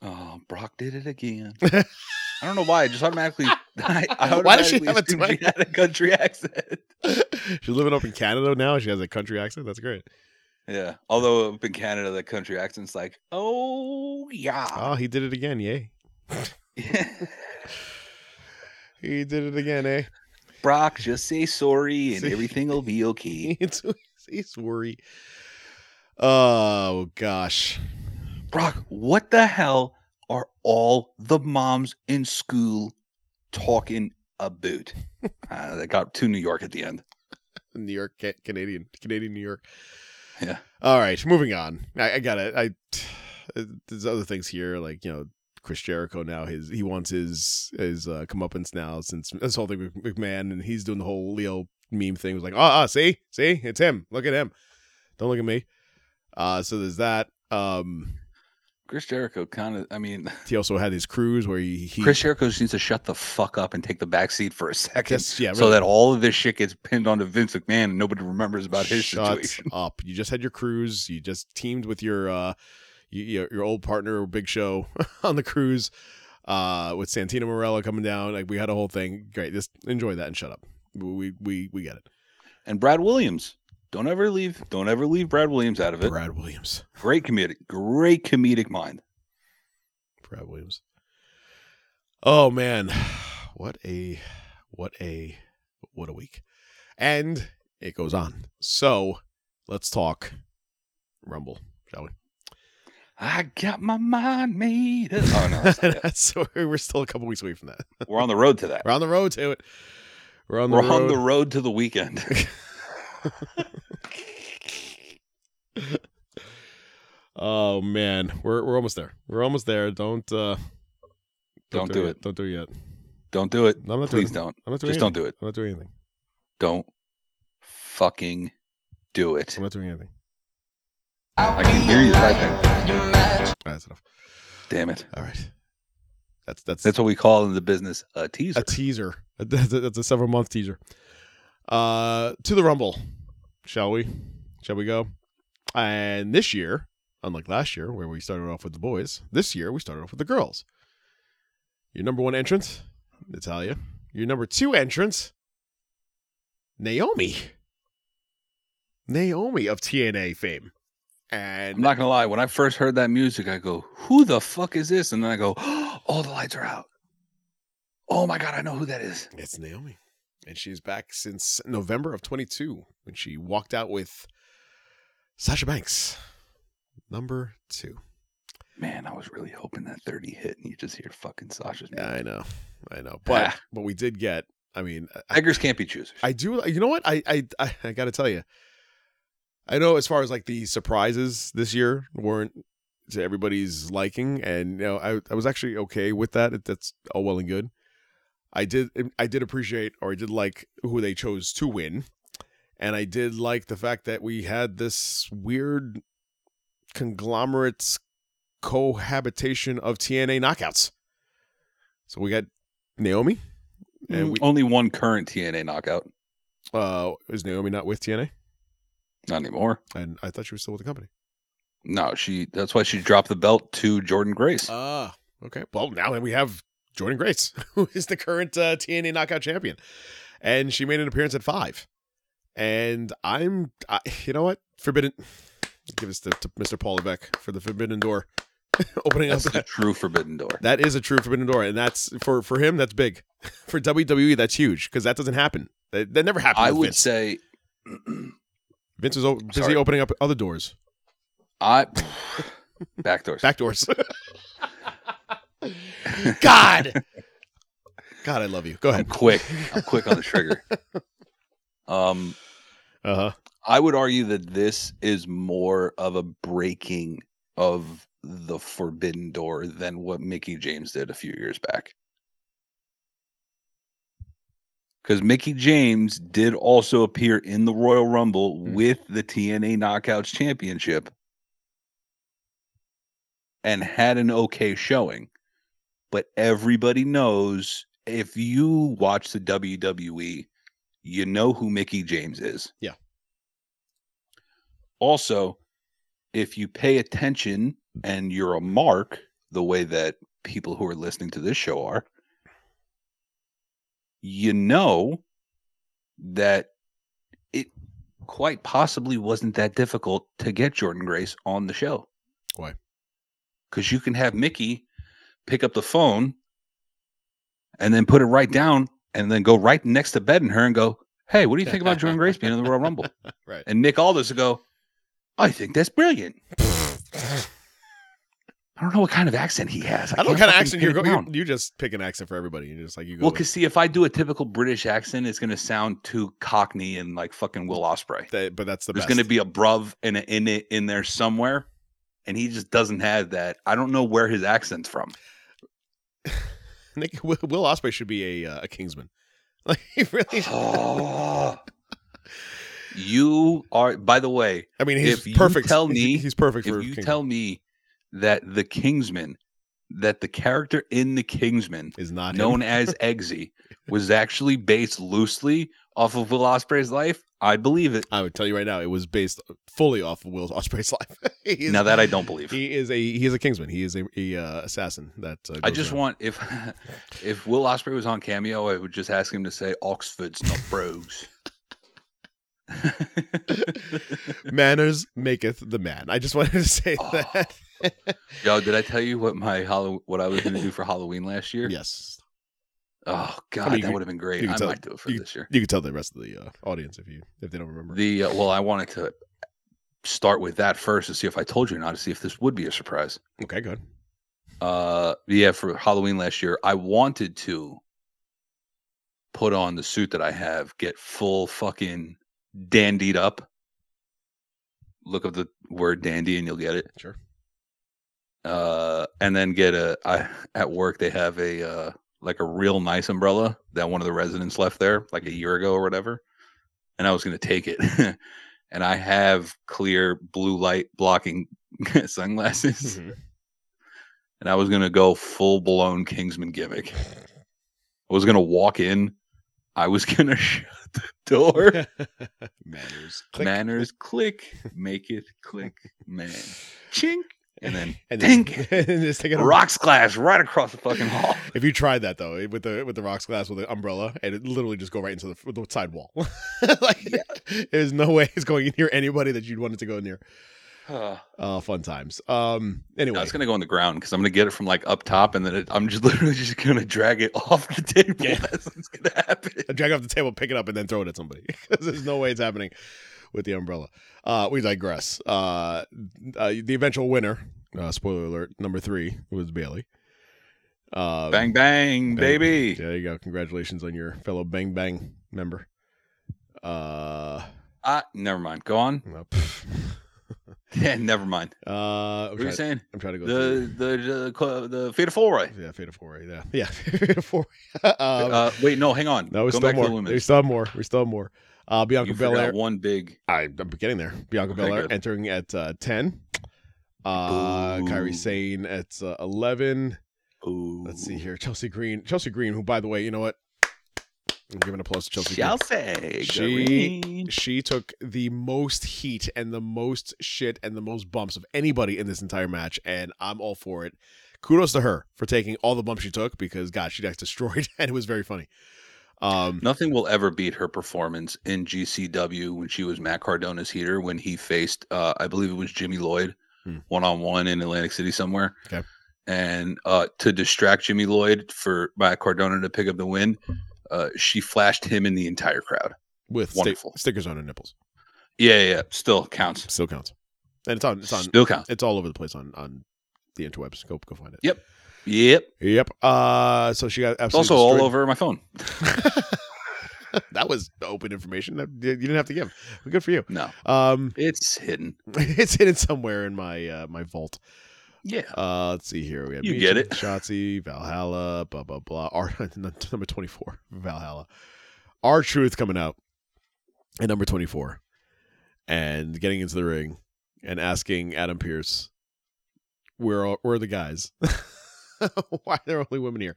Oh, Brock did it again. I don't know why. Just automatically. Why does she have a country accent? She's living up in Canada now. She has a country accent. That's great. Yeah. Although up in Canada, the country accent's like, "Oh, yeah. Oh, he did it again. Yay." He did it again, eh? "Brock, just say sorry and everything will be okay." Say sorry. Oh, gosh. "Brock, what the hell are all the moms in school talking about?" They got to New York at the end. New York, Canadian, New York. Yeah. All right, moving on. I got it. There's other things here, like, you know, Chris Jericho now. He wants his comeuppance now since this whole thing with McMahon, and he's doing the whole Leo meme thing. It was like, see, it's him. Look at him. Don't look at me. So there's that. Chris Jericho kind of, I mean, he also had his cruise where he Chris Jericho just needs to shut the fuck up and take the back seat for a second, really. So that all of this shit gets pinned onto Vince McMahon and nobody remembers about his situation. Shut up! You just had your cruise. You just teamed with your old partner Big Show on the cruise, with Santino Marella coming down. Like, we had a whole thing. Great, just enjoy that and shut up. We get it. And Brad Williams. Don't ever leave Brad Williams out of it. Brad Williams. Great comedic mind. Brad Williams. Oh man. What a week. And it goes on. So let's talk Rumble, shall we? I got my mind made up. Oh no, that's not it. So we're still a couple weeks away from that. We're on the road to that. We're on the road to it. We're on the road to the weekend. Oh man, we're almost there. Don't do it. Don't do it yet. Don't do it. I'm not Please doing, don't. I'm not doing Just anything. Don't do it. I'm not doing anything. Don't fucking do it. I'm not doing anything. I can hear you typing. That's enough. Damn it. All right. That's what we call in the business a teaser. A teaser. That's a several month teaser. To the Rumble, shall we? Shall we go? And this year, unlike last year where we started off with the boys, this year we started off with the girls. Your number one entrant, Natalya. Your number two entrant, Naomi. Naomi of TNA fame. And I'm not gonna lie, when I first heard that music, I go, "Who the fuck is this?" And then I go, "Oh, the lights are out. Oh my God, I know who that is. It's Naomi." And she's back since November of 22 when she walked out with Sasha Banks, number two. Man, I was really hoping that 30 hit and you just hear fucking Sasha's name. Yeah, I know. But we did get, I mean. Beggars can't be choosers. I do. You know what? I got to tell you. I know as far as like the surprises this year weren't to everybody's liking. And you know, I was actually okay with that. That's all well and good. I did appreciate, or I did like who they chose to win, and I did like the fact that we had this weird conglomerates cohabitation of TNA knockouts. So we got Naomi, and only one current TNA knockout. Is Naomi not with TNA? Not anymore. And I thought she was still with the company. No, that's why she dropped the belt to Jordynne Grace. Okay. Well, now then we have Jordynne Grace, who is the current TNA Knockout Champion, and she made an appearance at 5. And I, you know what? Forbidden. Give us to Mr. Paul Levesque for the forbidden door opening up. That's a true forbidden door. That is a true forbidden door, and that's for him. That's big. For WWE, that's huge because that doesn't happen. That never happened. I would say Vince was busy opening up other doors. Backdoors. Backdoors. God, I love you. Go ahead. I'm quick on the trigger. I would argue that this is more of a breaking of the forbidden door than what Mickey James did a few years back. Because Mickey James did also appear in the Royal Rumble with the TNA Knockouts Championship and had an okay showing. But everybody knows, if you watch the WWE, you know who Mickey James is. Yeah. Also, if you pay attention and you're a mark, the way that people who are listening to this show are, you know that it quite possibly wasn't that difficult to get Jordynne Grace on the show. Why? Because you can have Mickey pick up the phone and then put it right down and then go right next to bed in her and go, hey, what do you think about Jordynne Grace being in the Royal Rumble? Right. And Nick Aldis would go, I think that's brilliant. I don't know what kind of accent he has. I don't know what kind of accent you're going. You just pick an accent for everybody. You just like you go. Well, because see, if I do a typical British accent, it's going to sound too Cockney and like fucking Will Ospreay. But that's the best. There's going to be a bruv in there somewhere, and he just doesn't have that. I don't know where his accent's from. Nick, Will Ospreay should be a Kingsman. Like he really. Oh. You are. By the way, I mean, he's perfect. Tell me, he's perfect. If for you Kingsman. Tell me. That the Kingsman, that the character in the Kingsman is not known as Eggsy, was actually based loosely off of Will Ospreay's life, I believe it. I would tell you right now, it was based fully off of Will Ospreay's life. Now that I don't believe. He is a Kingsman. He is a assassin. That I just around. Want if Will Ospreay was on Cameo, I would just ask him to say Oxford's not brogues. Manners maketh the man. I just wanted to say that. Yo, did I tell you what I was going to do for Halloween last year? Yes. Oh God, I mean, that would have been great. I might do it for this year. You can tell the rest of the audience if they don't remember. Well, I wanted to start with that first to see if I told you or not, to see if this would be a surprise. Okay, good. For Halloween last year, I wanted to put on the suit that I have, get full fucking dandied up. Look up the word dandy, and you'll get it. Sure. And then get at work they have a real nice umbrella that one of the residents left there like a year ago or whatever, and I was going to take it. And I have clear blue light blocking sunglasses. Mm-hmm. And I was going to go full blown Kingsman gimmick. I was going to walk in, I was going to shut the door. Manners click, make it click, man, chink. And then just take a rocks glass right across the fucking hall. If you tried that though, with the rocks glass with the umbrella, and it literally just go right into the side wall. There's no way it's going near anybody that you'd want it to go near. Fun times. Anyway, no, it's gonna go on the ground because I'm gonna get it from like up top, and then I'm just literally just gonna drag it off the table. Yeah. That's what's gonna happen. I drag it off the table, pick it up, and then throw it at somebody because there's no way it's happening. With the umbrella. We digress. The eventual winner, spoiler alert, number 3 was Bayley. Bang, bang, baby. There you go. Congratulations on your fellow Bang Bang member. Never mind. Go on. Yeah, never mind. What are you saying? I'm trying to go the Fatal Four Way. Yeah, Fatal Four Way. Yeah. Fatal Four Way. Wait, no, hang on. No, we still back more. To the women. We still have more. Bianca Belair. One big. I'm getting there. Bianca Belair entering at 10. Kairi Sane at 11. Ooh. Let's see here. Chelsea Green, who, by the way, you know what? I'm giving applause to Chelsea Green. She took the most heat and the most shit and the most bumps of anybody in this entire match, and I'm all for it. Kudos to her for taking all the bumps she took because, God, she got destroyed, and it was very funny. Nothing will ever beat her performance in GCW when she was Matt Cardona's heater, when he faced, I believe it was Jimmy Lloyd, one-on-one in Atlantic City somewhere. Okay. And to distract Jimmy Lloyd for Matt Cardona to pick up the win, she flashed him in the entire crowd. With stickers on her nipples. Yeah, still counts. And it's on still counts. It's all over the place on the interwebs. Go find it. Yep. So she got absolutely. It's also destroyed. All over my phone. That was open information that you didn't have to give. Good for you. No, it's hidden. It's hidden somewhere in my my vault. Yeah. Let's see here. We had you get it. Shotzi, Valhalla, blah blah blah. Number 24, Valhalla. R-Truth coming out at number 24, and getting into the ring and asking Adam Pearce, "Where are the guys? Why are there only women here?"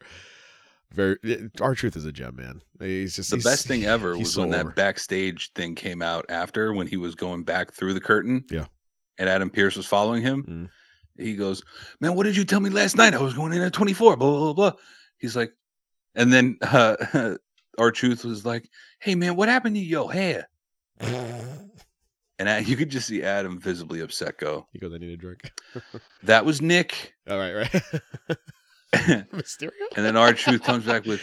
R-Truth is a gem, man. He's just the best thing ever was so when that backstage thing came out after, when he was going back through the curtain. Yeah, and Adam Pearce was following him. Mm-hmm. He goes, "Man, what did you tell me last night? I was going in at 24, blah, blah, blah." He's like, and then R-Truth was like, "Hey, man, what happened to your hair?" And you could just see Adam visibly upset go. He goes, "I need a drink." That was Nick. All right. Mysterio? And then R-Truth comes back with,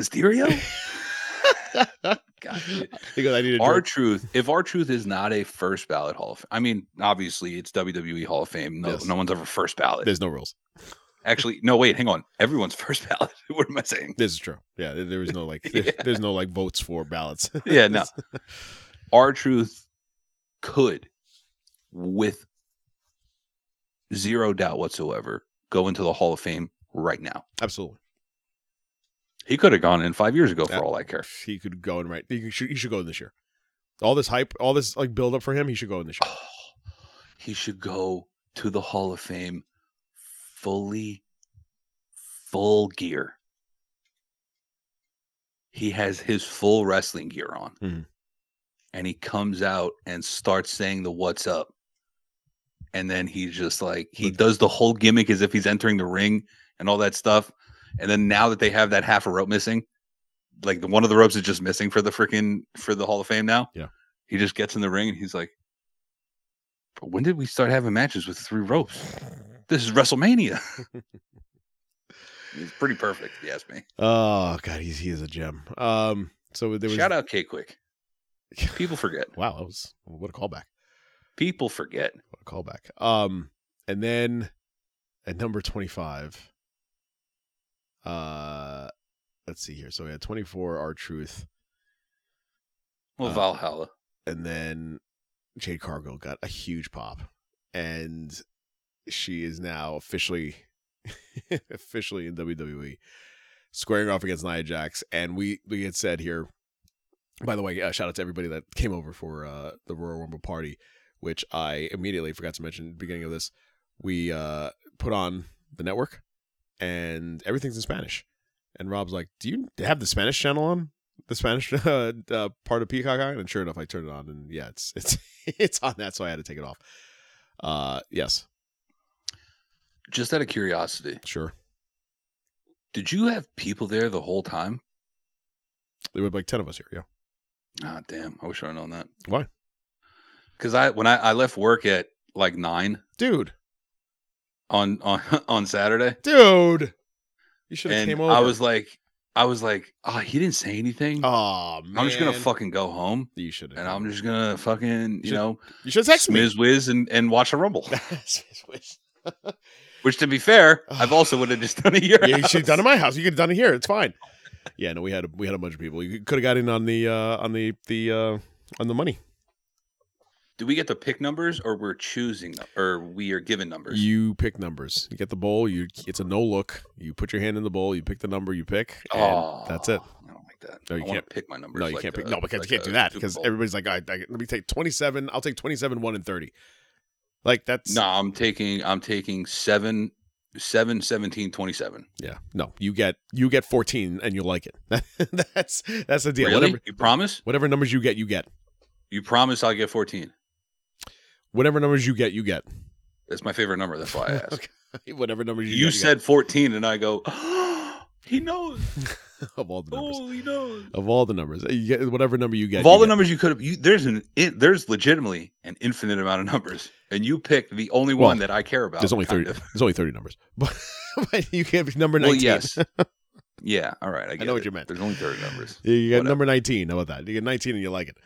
"Mysterio?" God, he goes, "I need a drink." R-Truth, if R-Truth is not a first ballot Hall of Fame, I mean, obviously it's WWE Hall of Fame. No, yes. No one's ever first ballot. There's no rules. Actually, no, wait, hang on. Everyone's first ballot. What am I saying? This is true. Yeah, there is no like, yeah. There's no like votes for ballots. Yeah, no. R-Truth could, with zero doubt whatsoever, go into the Hall of Fame right now. Absolutely. He could have gone in 5 years ago for all I care. He could go in right. He should go in this year. All this hype, all this like build up for him, he should go in this year. Oh, he should go to the Hall of Fame full gear. He has his full wrestling gear on. Mm-hmm. And he comes out and starts saying the "what's up." And then he's just like, he does the whole gimmick as if he's entering the ring and all that stuff. And then now that they have that half a rope missing, like one of the ropes is just missing for the Hall of Fame now. Yeah. He just gets in the ring and he's like, "But when did we start having matches with three ropes? This is WrestleMania." He's pretty perfect, if you ask me. Oh, God, he is a gem. So there was... Shout out K-Quick. People forget. Wow, that was what a callback. People forget. What a callback. And then at number 25, let's see here. So we had 24, R-Truth. Well, Valhalla. And then Jade Cargill got a huge pop. And she is now officially in WWE, squaring off against Nia Jax. And we had said here, by the way, shout out to everybody that came over for the Royal Rumble party, which I immediately forgot to mention at the beginning of this. We put on the network, and everything's in Spanish. And Rob's like, "Do you have the Spanish channel on? The Spanish part of Peacock?" And sure enough, I turned it on, and yeah, it's on that, so I had to take it off. Yes. Just out of curiosity. Sure. Did you have people there the whole time? There were like 10 of us here, yeah. Ah, damn. I wish I had known that. Why? Because when I left work at like 9, dude, on Saturday, dude, you should have came over. I was like, "Oh, he didn't say anything. Oh man, I'm just gonna fucking go home. You should, and I'm just gonna fucking you should text me, Whiz, and watch a Rumble." Which, to be fair, I've also would have just done it here. Yeah, you should have done it at my house. You could have done it here. It's fine. Yeah, no, we had a bunch of people. You could have got in on the money. Do we get to pick numbers, or we're choosing, or we are given numbers? You pick numbers. You get the bowl. It's a no look. You put your hand in the bowl. You pick the number you pick. And that's it. I don't like that. No, you can't pick my numbers. No, you can't pick. No, because you can't do that, because everybody's like, let me take 27. I'll take 27, 1, and 30. Like that's no. I'm taking 7, 17, 27. Yeah. No, you get 14, and you'll like it. That's the deal. Really? Whatever, you promise? Whatever numbers you get, you get. You promise I'll get 14. Whatever numbers you get, you get. It's my favorite number. That's why I asked. Okay. Whatever numbers you said get. 14, and I go, "Oh, he knows." Of all the numbers. Oh, he knows. Of all the numbers. Whatever number you get. Of all the numbers you could have. There's legitimately an infinite amount of numbers, and you pick the only one that I care about. There's only 30. There's only 30 numbers. But you can't be number 19. Well, yes. Yeah. All right. I know what you meant. There's only 30 numbers. You got number 19. How about that? You get 19, and you like it.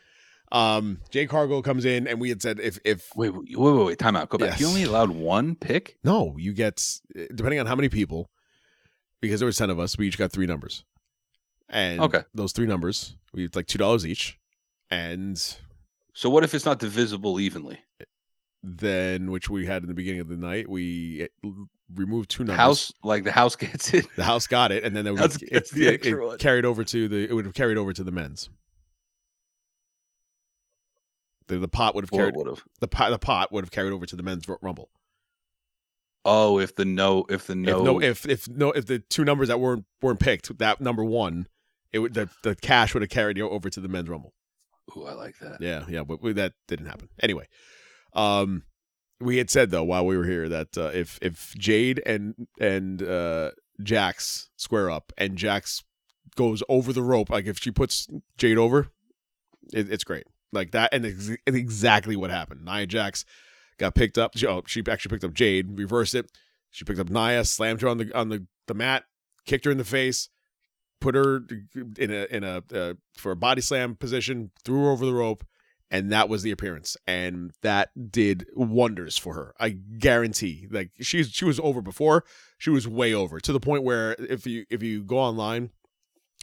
Jay Cargill comes in, and we had said if wait, time out, go back. Yes. You only allowed one pick? No, you get, depending on how many people, because there were 10 of us, we each got three numbers. And okay, those three numbers, we like $2 each. And so what if it's not divisible evenly? Then, which we had in the beginning of the night, we removed two numbers. House, like the house gets it. The house got it, and then it carried over to the. It would have carried over to the men's. The pot would have carried. The pot would have carried over to the men's rumble. Oh, if the two numbers that weren't picked, that number one, it would the cash would have carried over to the men's rumble. Ooh, I like that. Yeah, but that didn't happen anyway. We had said though while we were here that if Jade and Jax square up and Jax goes over the rope, like if she puts Jade over, it's great like that, and it's exactly what happened. Nia Jax got picked up. She actually picked up Jade, reversed it. She picked up Nia, slammed her on the mat, kicked her in the face, put her in a for a body slam position, threw her over the rope. And that was the appearance, and that did wonders for her. I guarantee. Like she was over before, she was way over to the point where if you go online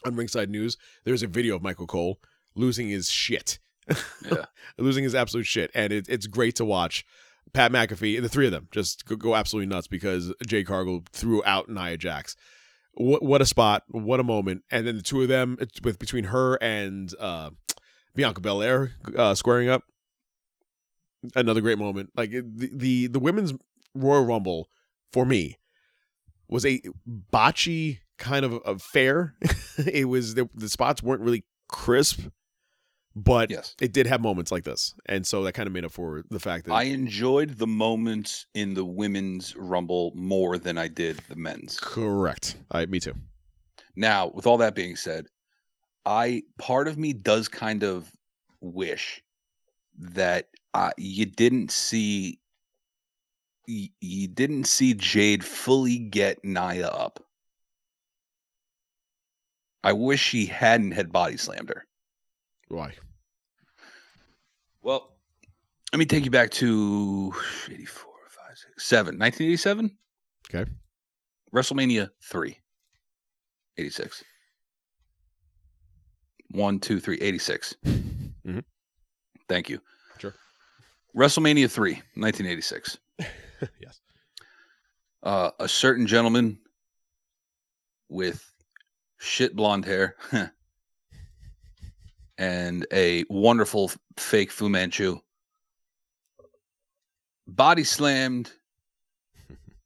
on Ringside News, there's a video of Michael Cole losing his shit, yeah, losing his absolute shit, and it's great to watch. Pat McAfee, the three of them, just go absolutely nuts because Jay Cargill threw out Nia Jax. What a spot! What a moment! And then the two of them with between her and. Bianca Belair squaring up, another great moment. Like the women's Royal Rumble for me was a botchy kind of affair. It was the spots weren't really crisp, but yes, it did have moments like this, and so that kind of made up for the fact that I enjoyed the moments in the women's Rumble more than I did the men's. Correct. Me too. Now, with all that being said, part of me does kind of wish that you didn't see Jade fully get Nia up. I wish she had body slammed her. Why? Well, let me take you back to 84, 5, 6, 7, 1987. Okay. WrestleMania 3, 86. 1, 2, 3, 86. Mm-hmm. Thank you. Sure. WrestleMania 3, 1986. Yes. A certain gentleman with shit blonde hair and a wonderful fake Fu Manchu body slammed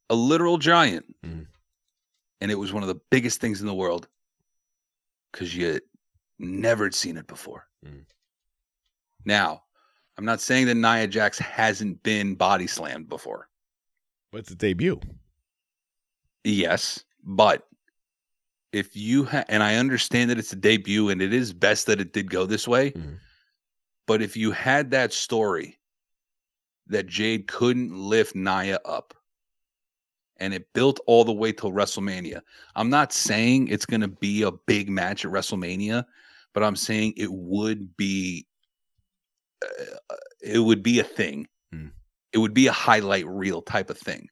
a literal giant. Mm-hmm. And it was one of the biggest things in the world because you never had seen it before. Mm. Now, I'm not saying that Nia Jax hasn't been body slammed before. But it's a debut. Yes, but if you and I understand that it's a debut and it is best that it did go this way, but if you had that story that Jade couldn't lift Nia up and it built all the way till WrestleMania, I'm not saying it's going to be a big match at WrestleMania, but I'm saying it would be a thing. Mm. It would be a highlight reel type of thing.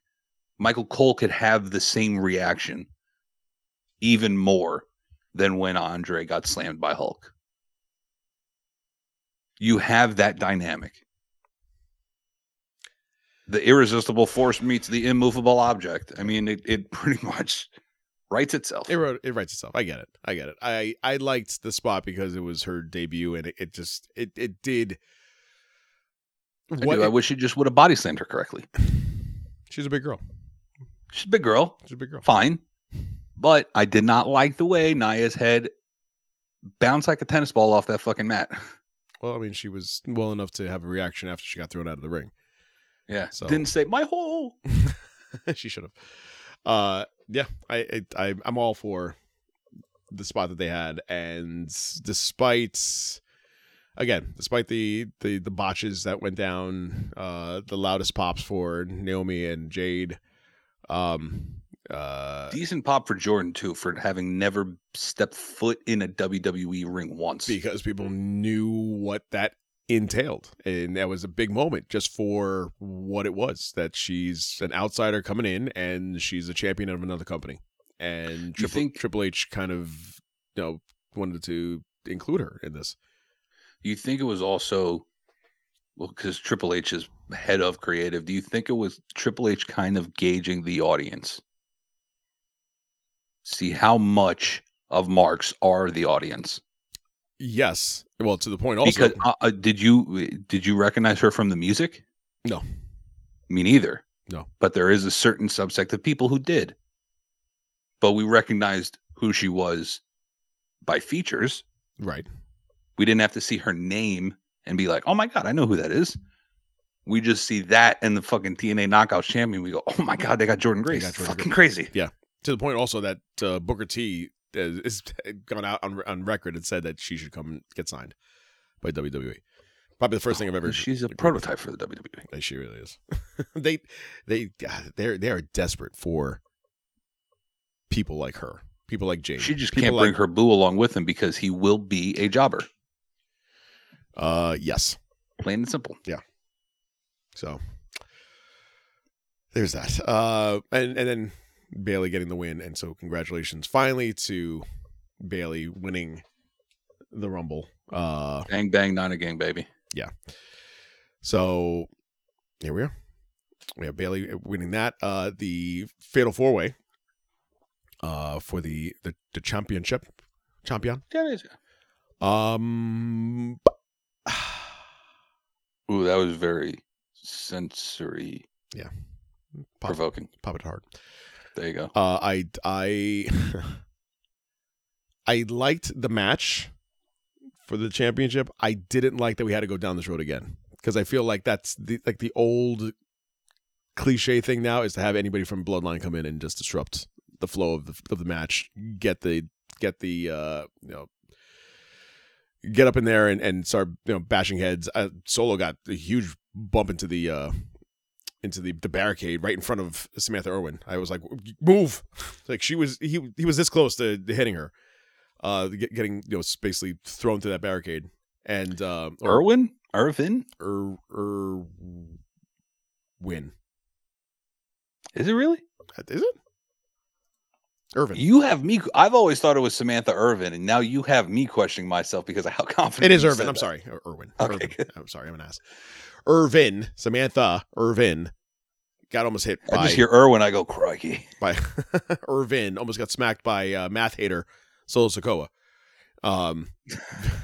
Michael Cole could have the same reaction, even more than when Andre got slammed by Hulk. You have that dynamic. The irresistible force meets the immovable object. I mean, it pretty much writes itself. It writes itself. I get it. I liked the spot because it was her debut, and it just did. I wish she just would have body slammed her correctly. She's a big girl. Fine. But I did not like the way Nia's head bounced like a tennis ball off that fucking mat. Well, I mean, she was well enough to have a reaction after she got thrown out of the ring. Yeah, so. Didn't say my hole. She should have. Yeah, I'm all for the spot that they had, and despite the botches that went down, the loudest pops for Naomi and Jade. Decent pop for Jordynne too, for having never stepped foot in a WWE ring once, because people knew what that entailed. And that was a big moment just for what it was, that she's an outsider coming in and she's a champion of another company. And Triple H kind of, you know, wanted to include her in this. You think it was also, well, because Triple H is head of creative, do you think it was Triple H kind of gauging the audience? See how much of marks are the audience? Yes. Well, to the point also. Because, did you recognize her from the music? No. Me neither. No. But there is a certain subsect of people who did. But we recognized who she was by features. Right. We didn't have to see her name and be like, oh my God, I know who that is. We just see that and the fucking TNA Knockouts champion. We go, oh my God, they got Jordynne Grace. Fucking crazy. Yeah. To the point also that Booker T has gone out on record and said that she should come get signed by WWE. Probably the first thing I've ever. She's a prototype for the WWE. Yeah, she really is. They are desperate for people like her, people like Jade. She just can't bring her boo along with him because he will be a jobber. Yes. Plain and simple. Yeah. So there's that. And then Bayley getting the win, and so congratulations finally to Bayley winning the Rumble. Bang bang, not a gang, baby. Yeah. So here we are. We have Bayley winning that. The Fatal Four Way for the championship. Champion. Ooh, that was very sensory. Yeah. Provoking. Pop it hard. There you go. I I liked the match for the championship. I didn't like that we had to go down this road again, because I feel like that's the old cliche thing now, is to have anybody from Bloodline come in and just disrupt the flow of the match. Get up in there and start bashing heads. Solo got a huge bump into the barricade right in front of Samantha Irwin. I was like, move! Like he was this close to hitting her, getting basically thrown to that barricade. And Irwin. Is it really? Is it? Irvin. You have me. I've always thought it was Samantha Irvin, and now you have me questioning myself because of how confident it is. Irvin. I'm sorry, Irwin. Okay. Irvin. I'm sorry, I'm an ass. Irvin, Samantha Irvin, got almost hit by. I just hear Irwin, I go, crikey. By Irvin, almost got smacked by math hater Solo Sikoa.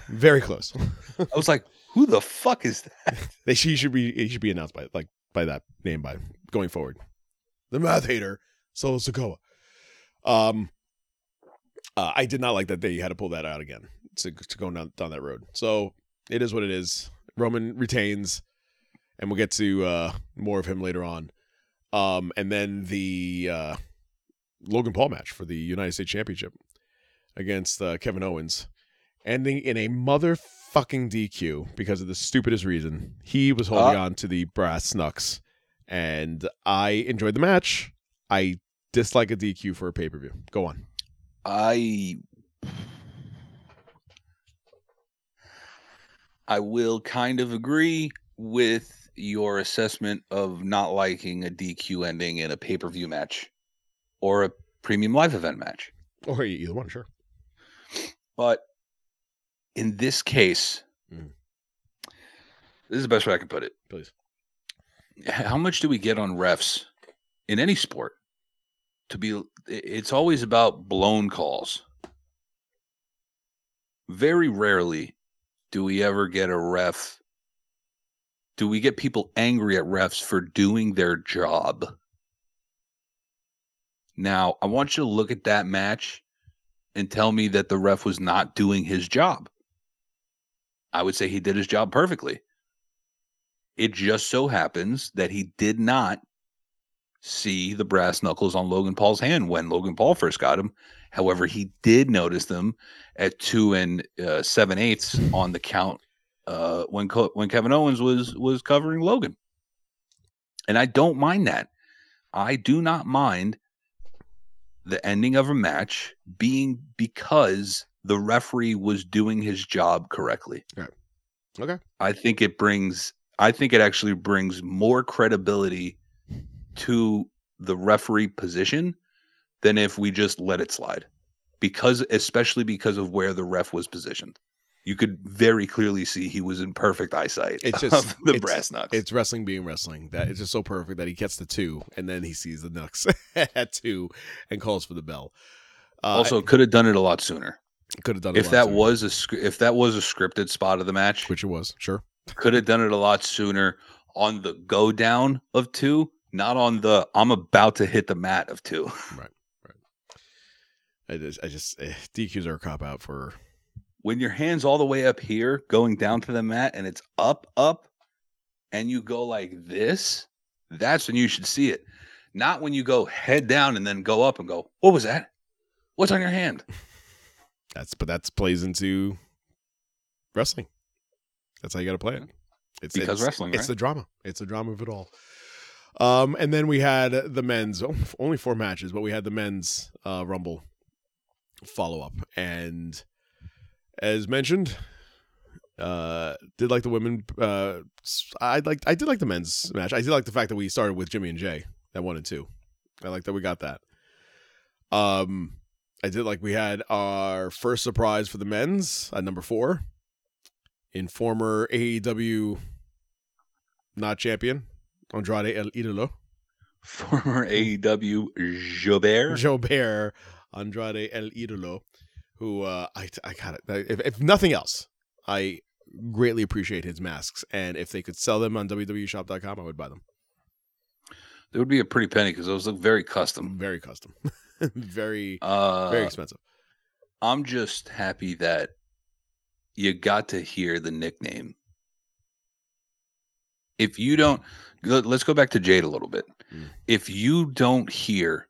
Very close. I was like, who the fuck is that? He should be announced by that name by going forward. The math hater Solo Sikoa. I did not like that they had to pull that out again to go down that road. So it is what it is. Roman retains, and we'll get to more of him later on. And then the Logan Paul match for the United States Championship against Kevin Owens, ending in a motherfucking DQ because of the stupidest reason. He was holding on to the brass knucks, and I enjoyed the match. I dislike a DQ for a pay-per-view. Go on. I will kind of agree with your assessment of not liking a DQ ending in a pay-per-view match or a premium live event match. Or either one, sure. But in this case, This is the best way I can put it. Please. How much do we get on refs in any sport? It's always about blown calls. Very rarely do we ever get a ref. Do we get people angry at refs for doing their job? Now, I want you to look at that match and tell me that the ref was not doing his job. I would say he did his job perfectly. It just so happens that he did not see the brass knuckles on Logan Paul's hand when Logan Paul first got him. However, he did notice them at 2 7/8 on the count when Kevin Owens was covering Logan. And I don't mind that. I do not mind the ending of a match because the referee was doing his job correctly. Right. Okay. I think it actually brings more credibility to the referee position than if we just let it slide, especially because of where the ref was positioned. You could very clearly see he was in perfect eyesight. It's just brass knucks. It's wrestling being wrestling. That it's just so perfect that he gets the two and then he sees the knucks at two and calls for the bell. Also, could have done it a lot sooner. Could have done it if that was a scripted spot of the match, which it was, sure. Could have done it a lot sooner on the go down of two, not on the I'm about to hit the mat of two. Right. I just DQs are a cop out for. When your hand's all the way up here, going down to the mat, and it's up, and you go like this, that's when you should see it. Not when you go head down and then go up and go, what was that? What's on your hand? But that plays into wrestling. That's how you got to play it. It's wrestling, right? It's the drama. It's the drama of it all. And then we had the men's, only four matches, but we had the men's Rumble follow-up, and... as mentioned, did like the women. I did like the men's match. I did like the fact that we started with Jimmy and Jay at 1 and 2. I like that we got that. I did like we had our first surprise for the men's at number 4, in former AEW not champion Andrade El Idolo, former AEW Jobert Andrade El Idolo. Who I got it. If nothing else, I greatly appreciate his masks, and if they could sell them on www.shop.com, I would buy them. It would be a pretty penny because those look very custom, very expensive. I'm just happy that you got to hear the nickname. If you don't, let's go back to Jade a little bit. Mm. If you don't hear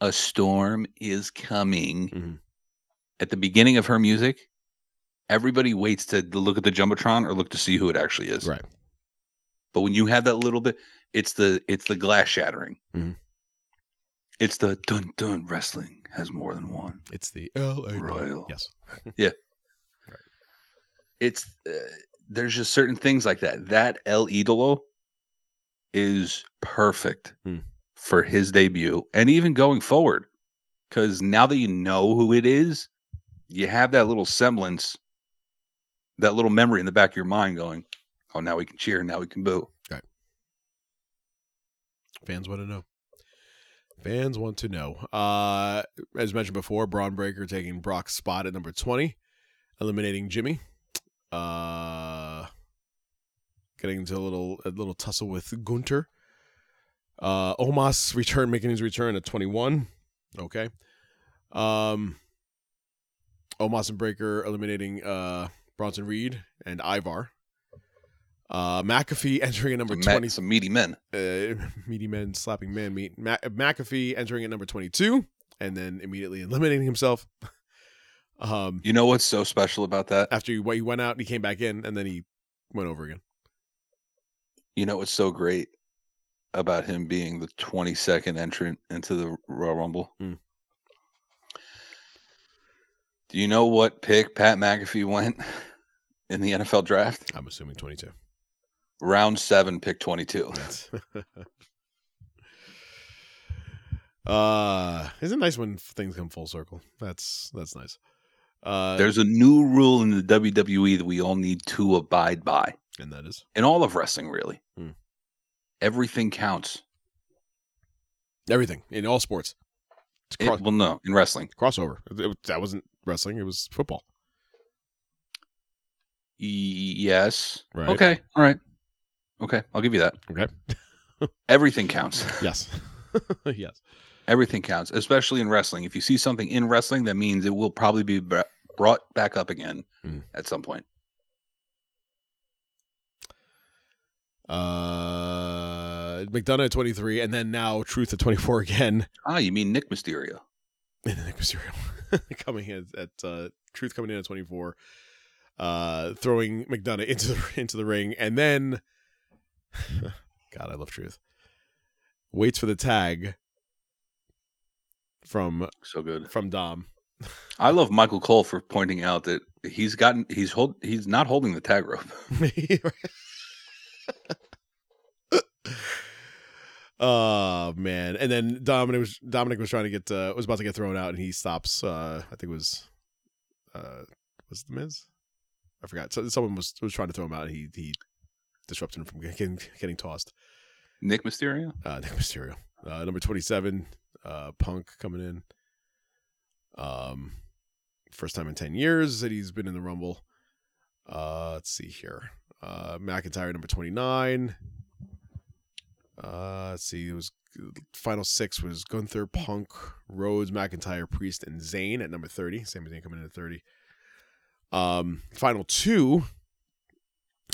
a storm is coming. Mm-hmm. At the beginning of her music, everybody waits to look at the Jumbotron or look to see who it actually is. Right. But when you have that little bit, it's the glass shattering. Mm-hmm. It's the dun dun wrestling has more than one. It's the L.A. Royal. Yes. Yeah. Right. It's there's just certain things like that. That El Idolo is perfect for his debut and even going forward, because now that you know who it is. You have that little semblance, that little memory in the back of your mind going, oh, now we can cheer, now we can boo. Right. Fans want to know. As mentioned before, Braun Breaker taking Brock's spot at number 20, eliminating Jimmy. Getting into a little tussle with Gunter. Omos making his return at 21. Okay. Omos and Breaker eliminating Bronson Reed and Ivar. McAfee entering at number 20. Some meaty men. Meaty men slapping man meat. McAfee entering at number 22 and then immediately eliminating himself. You know what's so special about that? After he went out, he came back in, and then he went over again. You know what's so great about him being the 22nd entrant into the Royal Rumble? Mm. Do you know what pick Pat McAfee went in the NFL draft? I'm assuming 22. Round 7, pick 22. Isn't it nice when things come full circle? That's nice. There's a new rule in the WWE that we all need to abide by. And that is? In all of wrestling, really. Mm. Everything counts. Everything. In all sports. In wrestling. Crossover. That wasn't wrestling, it was football. Yes. Right. Okay. All right. Okay. I'll give you that. Okay. Everything counts. Yes. Yes. Everything counts, especially in wrestling. If you see something in wrestling, that means it will probably be brought back up again at some point. McDonough at 23, and then now Truth at 24 again. Ah, you mean Nick Mysterio. Nick Mysterio coming in at Truth coming in at 24, throwing McDonough into the ring, and then God, I love Truth. Waits for the tag from Dom. I love Michael Cole for pointing out that He's not holding the tag rope. Oh man. And then Dominic was trying to get was about to get thrown out, and he stops I think it was The Miz? I forgot. So someone was trying to throw him out, and he disrupted him from getting tossed. Nick Mysterio. Number 27, Punk coming in. First time in 10 years that he's been in the Rumble. Let's see here. McIntyre, number 29. Let's see. It was final six was Gunther, Punk, Rhodes, McIntyre, Priest, and Zayn at number 30. Sami Zayn coming in at 30. Final two.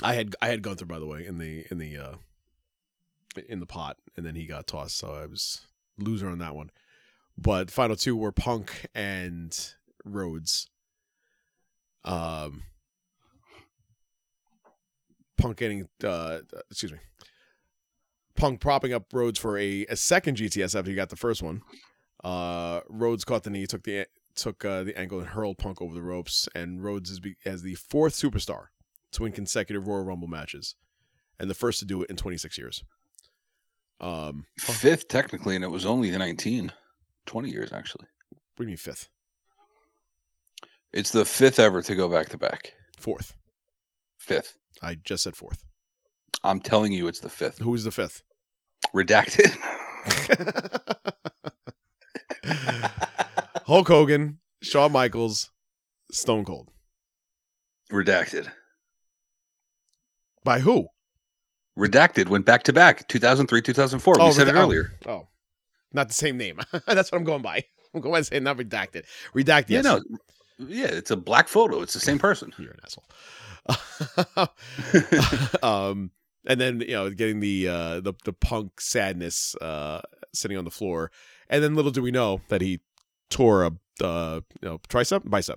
I had Gunther, by the way, in the pot, and then he got tossed, so I was loser on that one. But final two were Punk and Rhodes. Punk getting Punk propping up Rhodes for a second GTS after he got the first one. Rhodes caught the knee, took the ankle, and hurled Punk over the ropes. And Rhodes is as the fourth superstar to win consecutive Royal Rumble matches, and the first to do it in 26 years. Fifth technically, and it was only 20 years actually. What do you mean fifth? It's the fifth ever to go back to back. Fourth. Fifth. I just said fourth. I'm telling you, it's the fifth. Who's the fifth? Redacted. Hulk Hogan, Shawn Michaels, Stone Cold. Redacted. By who? Redacted went back to back, 2003, 2004. Oh, we said it earlier. Oh, not the same name. That's what I'm going by. I'm going by saying not redacted. Redacted. Yeah, yes. No. Yeah, it's a black photo. It's the same person. You're an asshole. And then getting the Punk sadness sitting on the floor, and then little do we know that he tore a tricep.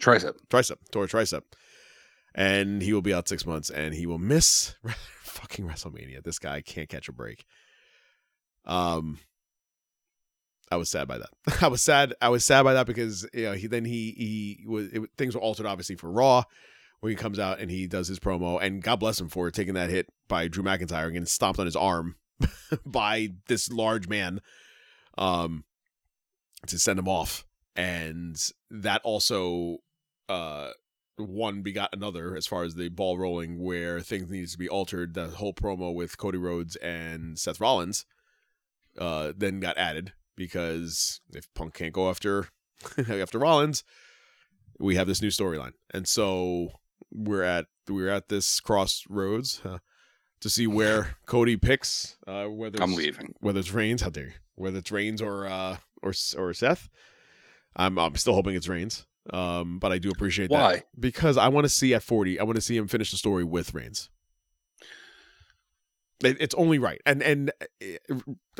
Tore a tricep. And he will be out 6 months, and he will miss fucking WrestleMania. This guy can't catch a break. I was sad by that. I was sad by that because things were altered obviously for Raw when he comes out and he does his promo. And God bless him for taking that hit by Drew McIntyre and getting stomped on his arm by this large man to send him off. And that also. One begot another as far as the ball rolling where things needs to be altered. The whole promo with Cody Rhodes and Seth Rollins then got added, because if Punk can't go after Rollins, we have this new storyline. And so we're at this crossroads to see where Cody picks whether it's Reigns, how dare you, whether it's Reigns or Seth. I'm still hoping it's Reigns. But I do appreciate that, because I want to see at 40, I want to see him finish the story with Reigns. It's only right. And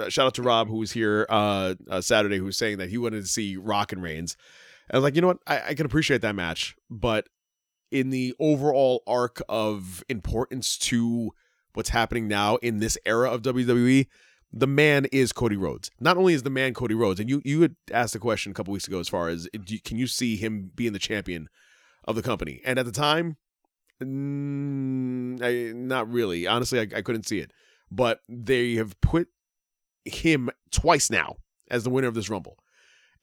shout out to Rob, who was here Saturday, who's saying that he wanted to see Rock and Reigns. And I was like, you know what? I can appreciate that match, but in the overall arc of importance to what's happening now in this era of WWE, the man is Cody Rhodes. Not only is the man Cody Rhodes, and you had asked the question a couple weeks ago as far as can you see him being the champion of the company? And at the time, not really. Honestly, I couldn't see it. But they have put him twice now as the winner of this Rumble.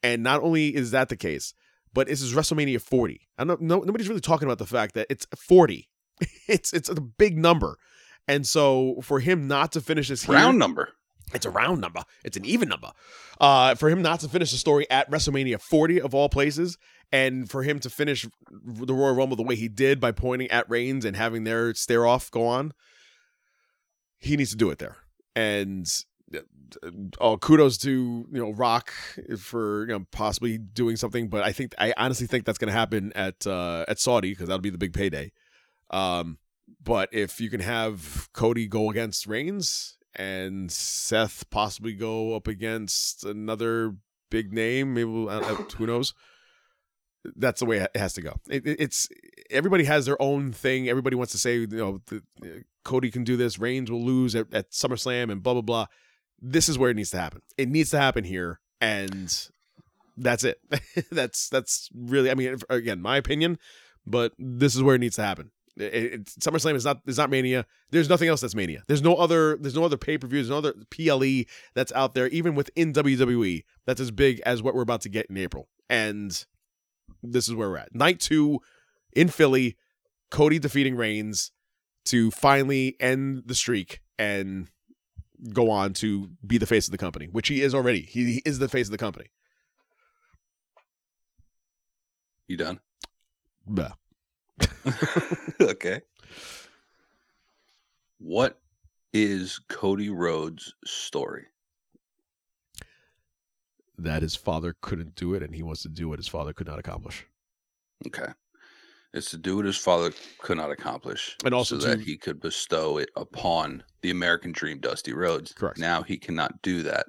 And not only is that the case, but this is WrestleMania 40. Nobody's really talking about the fact that it's 40. It's a big number. And so for him not to finish this round number. It's a round number. It's an even number. For him not to finish the story at WrestleMania 40 of all places, and for him to finish the Royal Rumble the way he did by pointing at Reigns and having their stare-off go on, he needs to do it there. And kudos to Rock for possibly doing something, but I honestly think that's going to happen at Saudi, because that'll be the big payday. But if you can have Cody go against Reigns, and Seth possibly go up against another big name, maybe who knows? That's the way it has to go. It's everybody has their own thing. Everybody wants to say, Cody can do this, Reigns will lose at SummerSlam, and blah blah blah. This is where it needs to happen. It needs to happen here, and that's it. That's really, I mean, again, my opinion, but this is where it needs to happen. SummerSlam is not Mania. There's nothing else that's Mania. There's no other pay-per-view. There's no other PLE that's out there, even within WWE, that's as big as what we're about to get in April. And this is where we're at. Night 2 in Philly, Cody defeating Reigns to finally end the streak and go on to be the face of the company, which he is already. He is the face of the company. You done? Nah. Okay. What is Cody Rhodes' story? That his father couldn't do it, and he wants to do what his father could not accomplish. Okay. It's to do what his father could not accomplish, and also so that he could bestow it upon the American Dream, Dusty Rhodes. Correct. Now he cannot do that,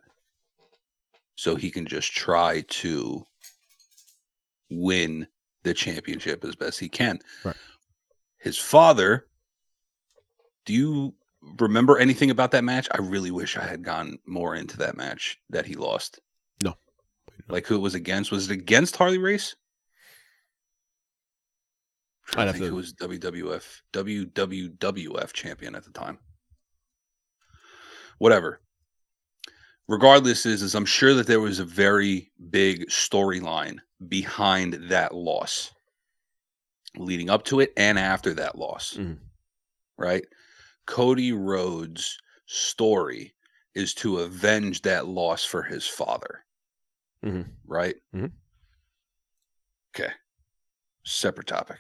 so he can just try to win the championship as best he can. Right. His father, do you remember anything about that match? I really wish I had gone more into that match that he lost. No. Like who it was against? Was it against Harley Race? I think it was WWF champion at the time. Whatever. Regardless, is I'm sure that there was a very big storyline behind that loss, leading up to it and after that loss, right? Cody Rhodes' story is to avenge that loss for his father, right? Okay. Separate topic.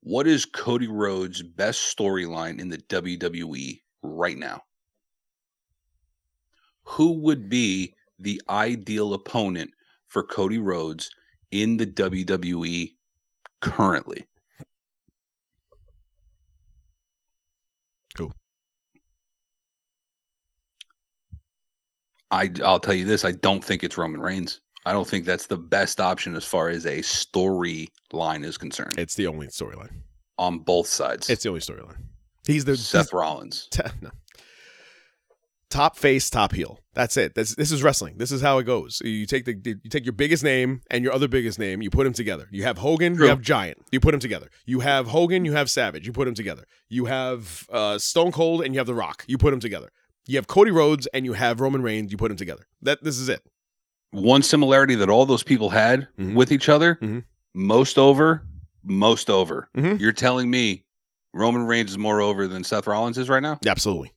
What is Cody Rhodes' best storyline in the WWE right now? Who would be the ideal opponent for Cody Rhodes in the WWE currently? Who? I'll tell you this. I don't think it's Roman Reigns. I don't think that's the best option as far as a storyline is concerned. It's the only storyline. On both sides. It's the only storyline. He's the Seth Rollins. No. Top face, top heel. That's it. This is wrestling. This is how it goes. You take your biggest name and your other biggest name, you put them together. You have Hogan, you have Giant. You put them together. You have Hogan, you have Savage. You put them together. You have Stone Cold and you have The Rock. You put them together. You have Cody Rhodes and you have Roman Reigns. You put them together. This is it. One similarity that all those people had with each other, most over. You're telling me Roman Reigns is more over than Seth Rollins is right now? Absolutely.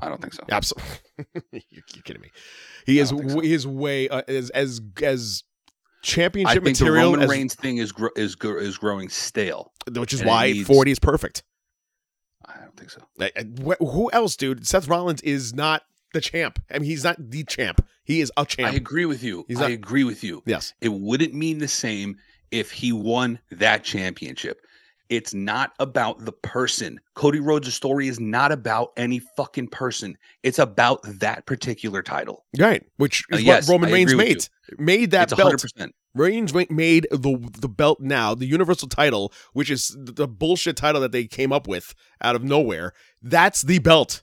I don't think so. Absolutely. You're kidding me. He is way as championship material. I think the Roman Reigns thing is growing stale. Which is why 40 is perfect. I don't think so. Who else, dude? Seth Rollins is not the champ. I mean, he's not the champ. He is a champ. I agree with you. I agree with you. Yes. It wouldn't mean the same if he won that championship. It's not about the person. Cody Rhodes' story is not about any fucking person. It's about that particular title. Right. Which is what Roman Reigns made. Made that belt. 100%. Reigns made the belt now, the universal title, which is the bullshit title that they came up with out of nowhere. That's the belt.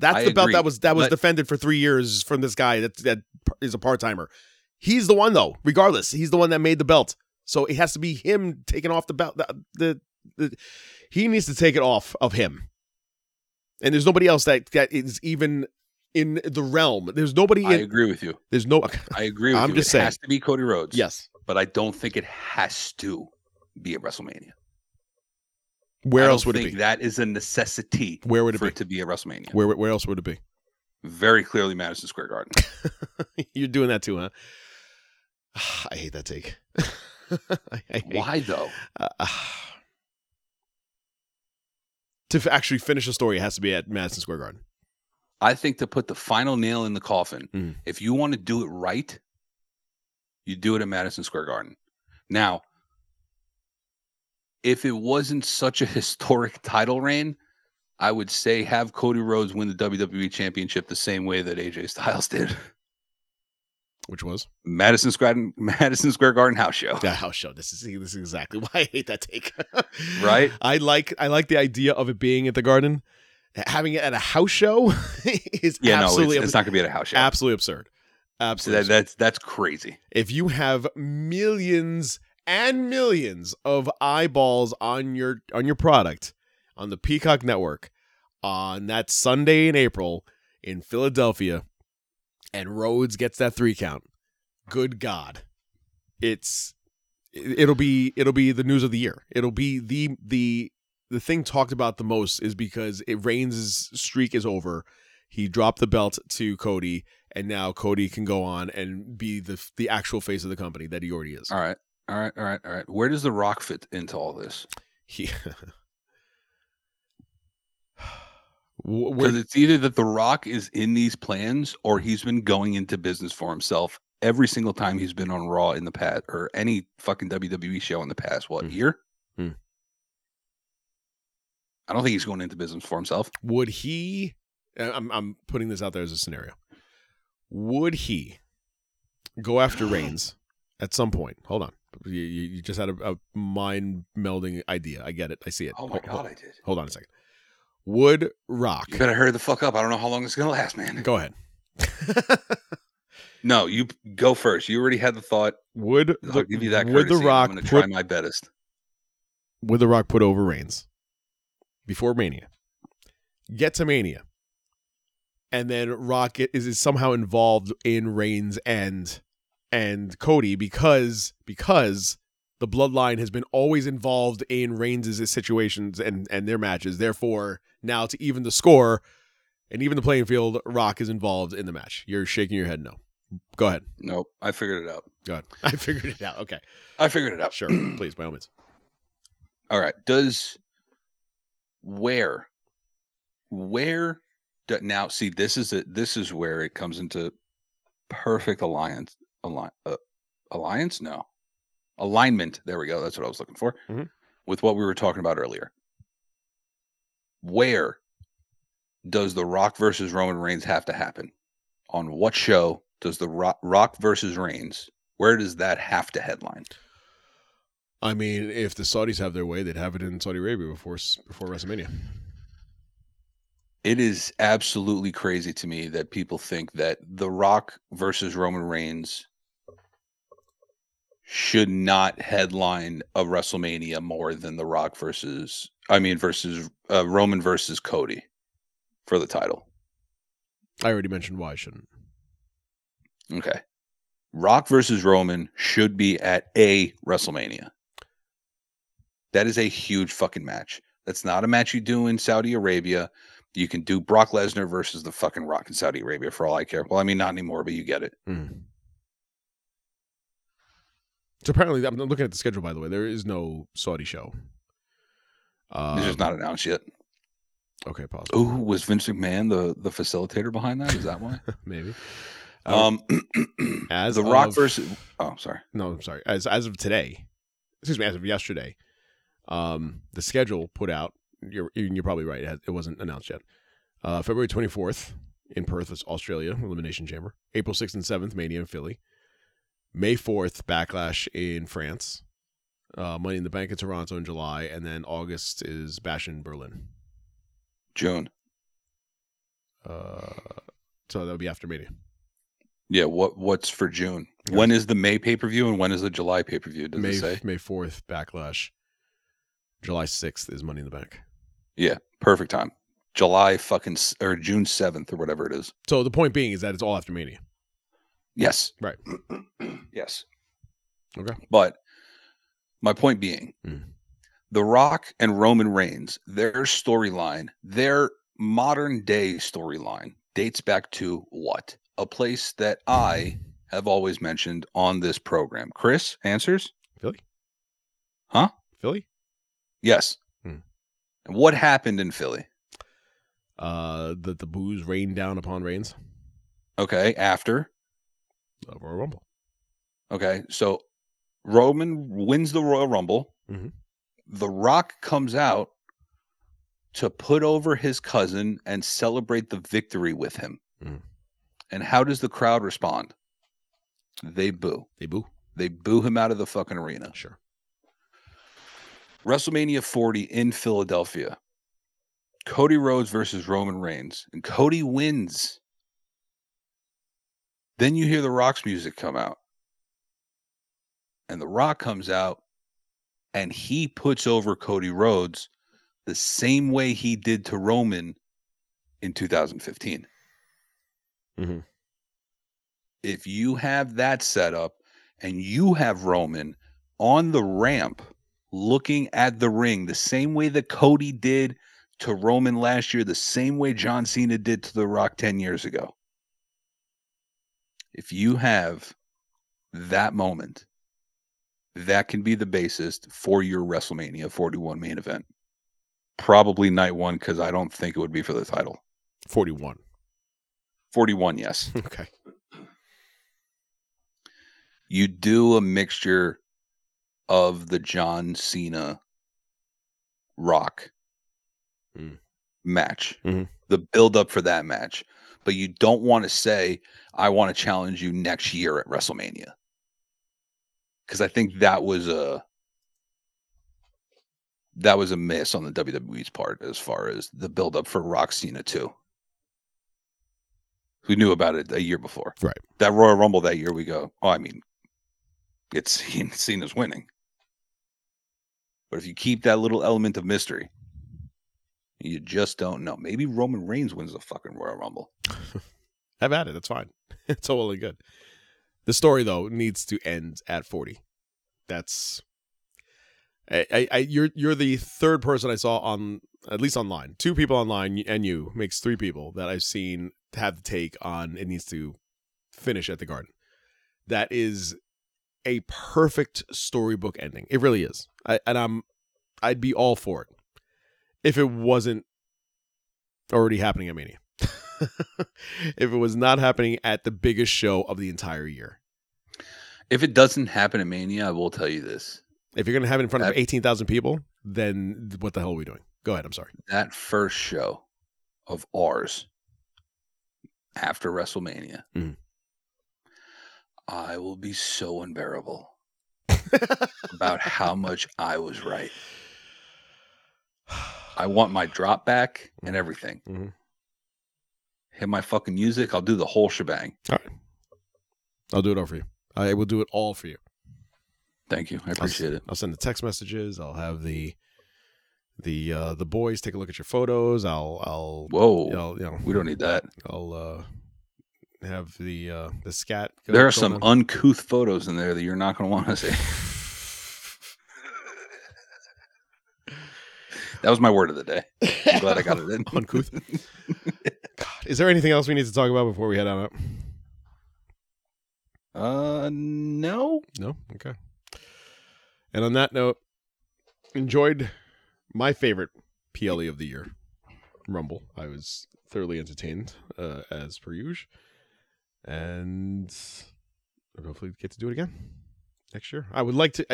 That's the belt that was defended for 3 years from this guy that is a part-timer. He's the one, though. Regardless, he's the one that made the belt. So it has to be him taking off the belt. He needs to take it off of him. And there's nobody else that is even in the realm. There's nobody. I agree with you. There's no. I agree with you. I'm just saying. It has to be Cody Rhodes. Yes. But I don't think it has to be at WrestleMania. Where else would it be? That is a necessity. Where would it be? For it to be at WrestleMania. Where else would it be? Very clearly Madison Square Garden. You're doing that too, huh? I hate that take. Why though? To actually finish the story, it has to be at Madison Square Garden. I think to put the final nail in the coffin, if you want to do it right, you do it at Madison Square Garden. Now, if it wasn't such a historic title reign, I would say have Cody Rhodes win the WWE Championship the same way that AJ Styles did. Which was? Madison Square Garden house show. Yeah, house show. This is exactly why I hate that take. Right? I like the idea of it being at the Garden. Having it at a house show is absolutely absurd. It's not going to be at a house show. Absolutely absurd. Absolutely. That's crazy. If you have millions and millions of eyeballs on your product on the Peacock Network on that Sunday in April in Philadelphia, and Rhodes gets that 3 count, good God, it'll be the news of the year. It'll be the thing talked about the most, is because Reigns' streak is over. He dropped the belt to Cody, and now Cody can go on and be the actual face of the company that he already is. All right. Where does The Rock fit into all this? Because it's either that The Rock is in these plans, or he's been going into business for himself every single time he's been on Raw in the past, or any fucking WWE show in the past, year? Mm. I don't think he's going into business for himself. Would he... I'm putting this out there as a scenario. Would he go after Reigns at some point? Hold on. You just had a mind-melding idea. I get it. I see it. Oh, my God, I did. Hold on a second. Would Rock... You better hurry the fuck up. I don't know how long it's going to last, man. Go ahead. No, you go first. You already had the thought. I'll give you that courtesy. I'm going to try my best. Would The Rock put over Reigns before Mania? Get to Mania. And then Rock is somehow involved in Reigns and Cody because the bloodline has been always involved in Reigns' situations and their matches. Therefore, now to even the score and even the playing field, Rock is involved in the match. You're shaking your head no. Go ahead. Nope. I figured it out. Go ahead. I figured it out. Okay. I figured it out. Sure. Please, by all means. All right. Now, see, this is where it comes into perfect alignment. There we go. That's what I was looking for, with what we were talking about earlier. Where does The Rock versus Roman Reigns have to happen? On what show does The Rock versus Reigns? Where does that have to headline? I mean, if the Saudis have their way, they'd have it in Saudi Arabia before WrestleMania. It is absolutely crazy to me that people think that The Rock versus Roman Reigns should not headline a WrestleMania more than The Rock versus Roman versus Cody for the title. I already mentioned why I shouldn't. Okay. Rock versus Roman should be at a WrestleMania. That is a huge fucking match. That's not a match you do in Saudi Arabia. You can do Brock Lesnar versus the fucking Rock in Saudi Arabia for all I care. Well, I mean, not anymore, but you get it. Mm. So apparently, I'm looking at the schedule, by the way. There is no Saudi show. It's just not announced yet. Okay, pause. Ooh, was Vince McMahon the facilitator behind that? Is that why? Maybe. As The Rock versus... Oh, sorry. No, I'm sorry. As of today, excuse me, as of yesterday, the schedule put out, You're probably right. It wasn't announced yet. February 24th in Perth, Australia, Elimination Chamber. April 6th and 7th, Mania in Philly. May 4th, Backlash in France. Money in the Bank in Toronto in July. And then August is Bash in Berlin. June. So that would be after Mania. Yeah, what's for June? Yes. When is the May pay-per-view and when is the July pay-per-view? Does it say? May 4th, Backlash. July 6th is Money in the Bank. Yeah, perfect time. June 7th or whatever it is. So the point being is that it's all after Mania. Yes. Right. Yes. Okay. But my point being, The Rock and Roman Reigns, their storyline, their modern day storyline dates back to what? A place that I have always mentioned on this program. Chris, answers? Philly. Huh? Philly? Yes. And what happened in Philly? That the booze rained down upon Reigns. Okay, after? The Royal Rumble. Okay, so Roman wins the Royal Rumble. Mm-hmm. The Rock comes out to put over his cousin and celebrate the victory with him. Mm. And how does the crowd respond? They boo. They boo him out of the fucking arena. Sure. WrestleMania 40 in Philadelphia. Cody Rhodes versus Roman Reigns. And Cody wins. Then you hear The Rock's music come out. And The Rock comes out, and he puts over Cody Rhodes the same way he did to Roman in 2015. Mm-hmm. If you have that set up and you have Roman on the ramp looking at the ring the same way that Cody did to Roman last year, the same way John Cena did to The Rock 10 years ago. If you have that moment, that can be the basis for your WrestleMania 41 main event. Probably night one, because I don't think it would be for the title. 41. 41, yes. Okay. You do a mixture of the John Cena Rock match, the build up for that match, but you don't want to say, I want to challenge you next year at WrestleMania. Because I think that was a miss on the WWE's part as far as the build up for Rock Cena 2. We knew about it a year before. Right. That Royal Rumble that year, we go, oh, I mean, it's Cena's winning. But if you keep that little element of mystery, you just don't know. Maybe Roman Reigns wins the fucking Royal Rumble. Have at it. That's fine. It's totally good. The story, though, needs to end at 40. That's... You're the third person I saw on, at least online. Two people online, and you makes three people that I've seen have the take on it needs to finish at the Garden. That is a perfect storybook ending. It really is. I'd be all for it if it wasn't already happening at Mania. If it was not happening at the biggest show of the entire year. If it doesn't happen at Mania, I will tell you this. If you're going to have it in front of 18,000 people, then what the hell are we doing? Go ahead. I'm sorry. That first show of ours after WrestleMania, I will be so unbearable about how much I was right. I want my drop back and everything. Mm-hmm. Hit my fucking music. I'll do the whole shebang. All right. I'll do it all for you. I will do it all for you. Thank you. I appreciate it. I'll send the text messages. I'll have the boys take a look at your photos. I'll whoa. We don't need that. I'll have the scat. There are some uncouth photos in there that you're not going to want to see. That was my word of the day. I'm glad I got it in. Uncouth. God, is there anything else we need to talk about before we head on up? No. Okay. And on that note, enjoyed my favorite PLE of the year, Rumble. I was thoroughly entertained, as per usual. And I'll hopefully get to do it again next year. I would like to.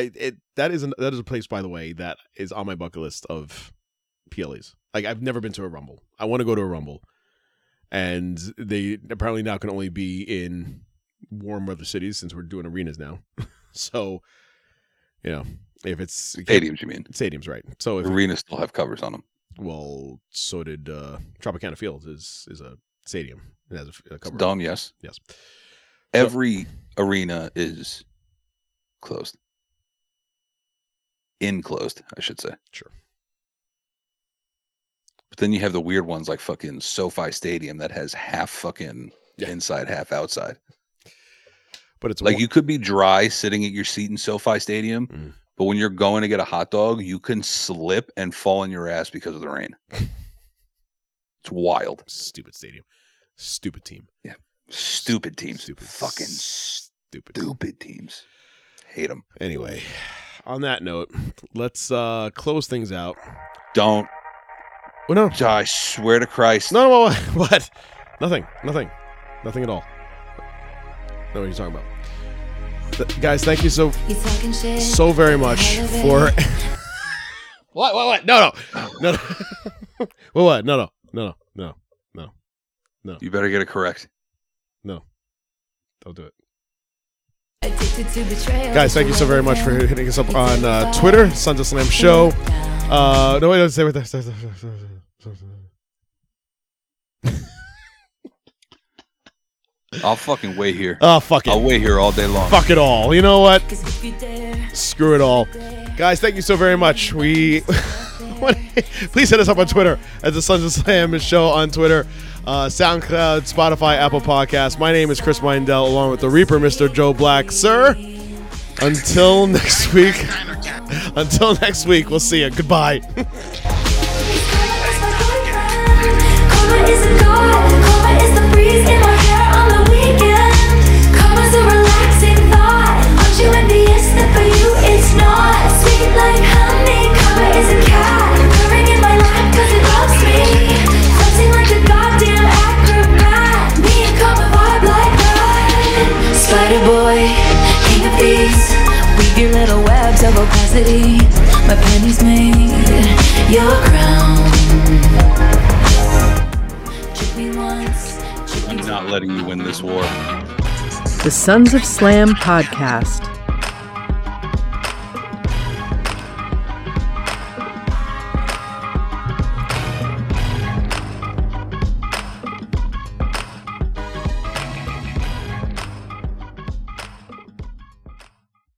That is a place, by the way, that is on my bucket list of PLEs. Like, I've never been to a Rumble. I want to go to a Rumble. And they apparently now can only be in warm weather cities since we're doing arenas now. So... You know, if it's stadiums, you mean stadiums, right? So if arenas still have covers on them. Well, so did Tropicana Field is a stadium. It has a cover. It's dumb, yes, yes. Every arena is closed, enclosed, I should say. Sure. But then you have the weird ones like fucking SoFi Stadium that has half fucking inside, half outside. But it's like you could be dry sitting at your seat in SoFi Stadium, but when you're going to get a hot dog, you can slip and fall on your ass because of the rain. It's wild. Stupid stadium. Stupid team. Yeah. Stupid teams. Stupid. Fucking stupid. Stupid teams. Hate them. Anyway, on that note, let's close things out. Don't. Oh, no. I swear to Christ. No. What? Nothing. Nothing at all. Know what you're talking about. Guys, thank you so very much for what no. What no you better get it correct. No, don't do it. Guys, thank you so very much for hitting us up on Twitter, Sons of Slam Show. No, wait, don't say what that I'll fucking wait here. Oh, fuck it. I'll wait here all day long. Fuck it all. You know what? Screw it all. Guys, thank you so very much. Please hit us up on Twitter at the Sons of Slam Show on Twitter, SoundCloud, Spotify, Apple Podcasts. My name is Chris Mindell, along with the Reaper, Mr. Joe Black. Sir, until next week, we'll see you. Goodbye. Your little webs of opacity, my panties made your crown. I'm not letting you win this war. The Sons of Slam Podcast.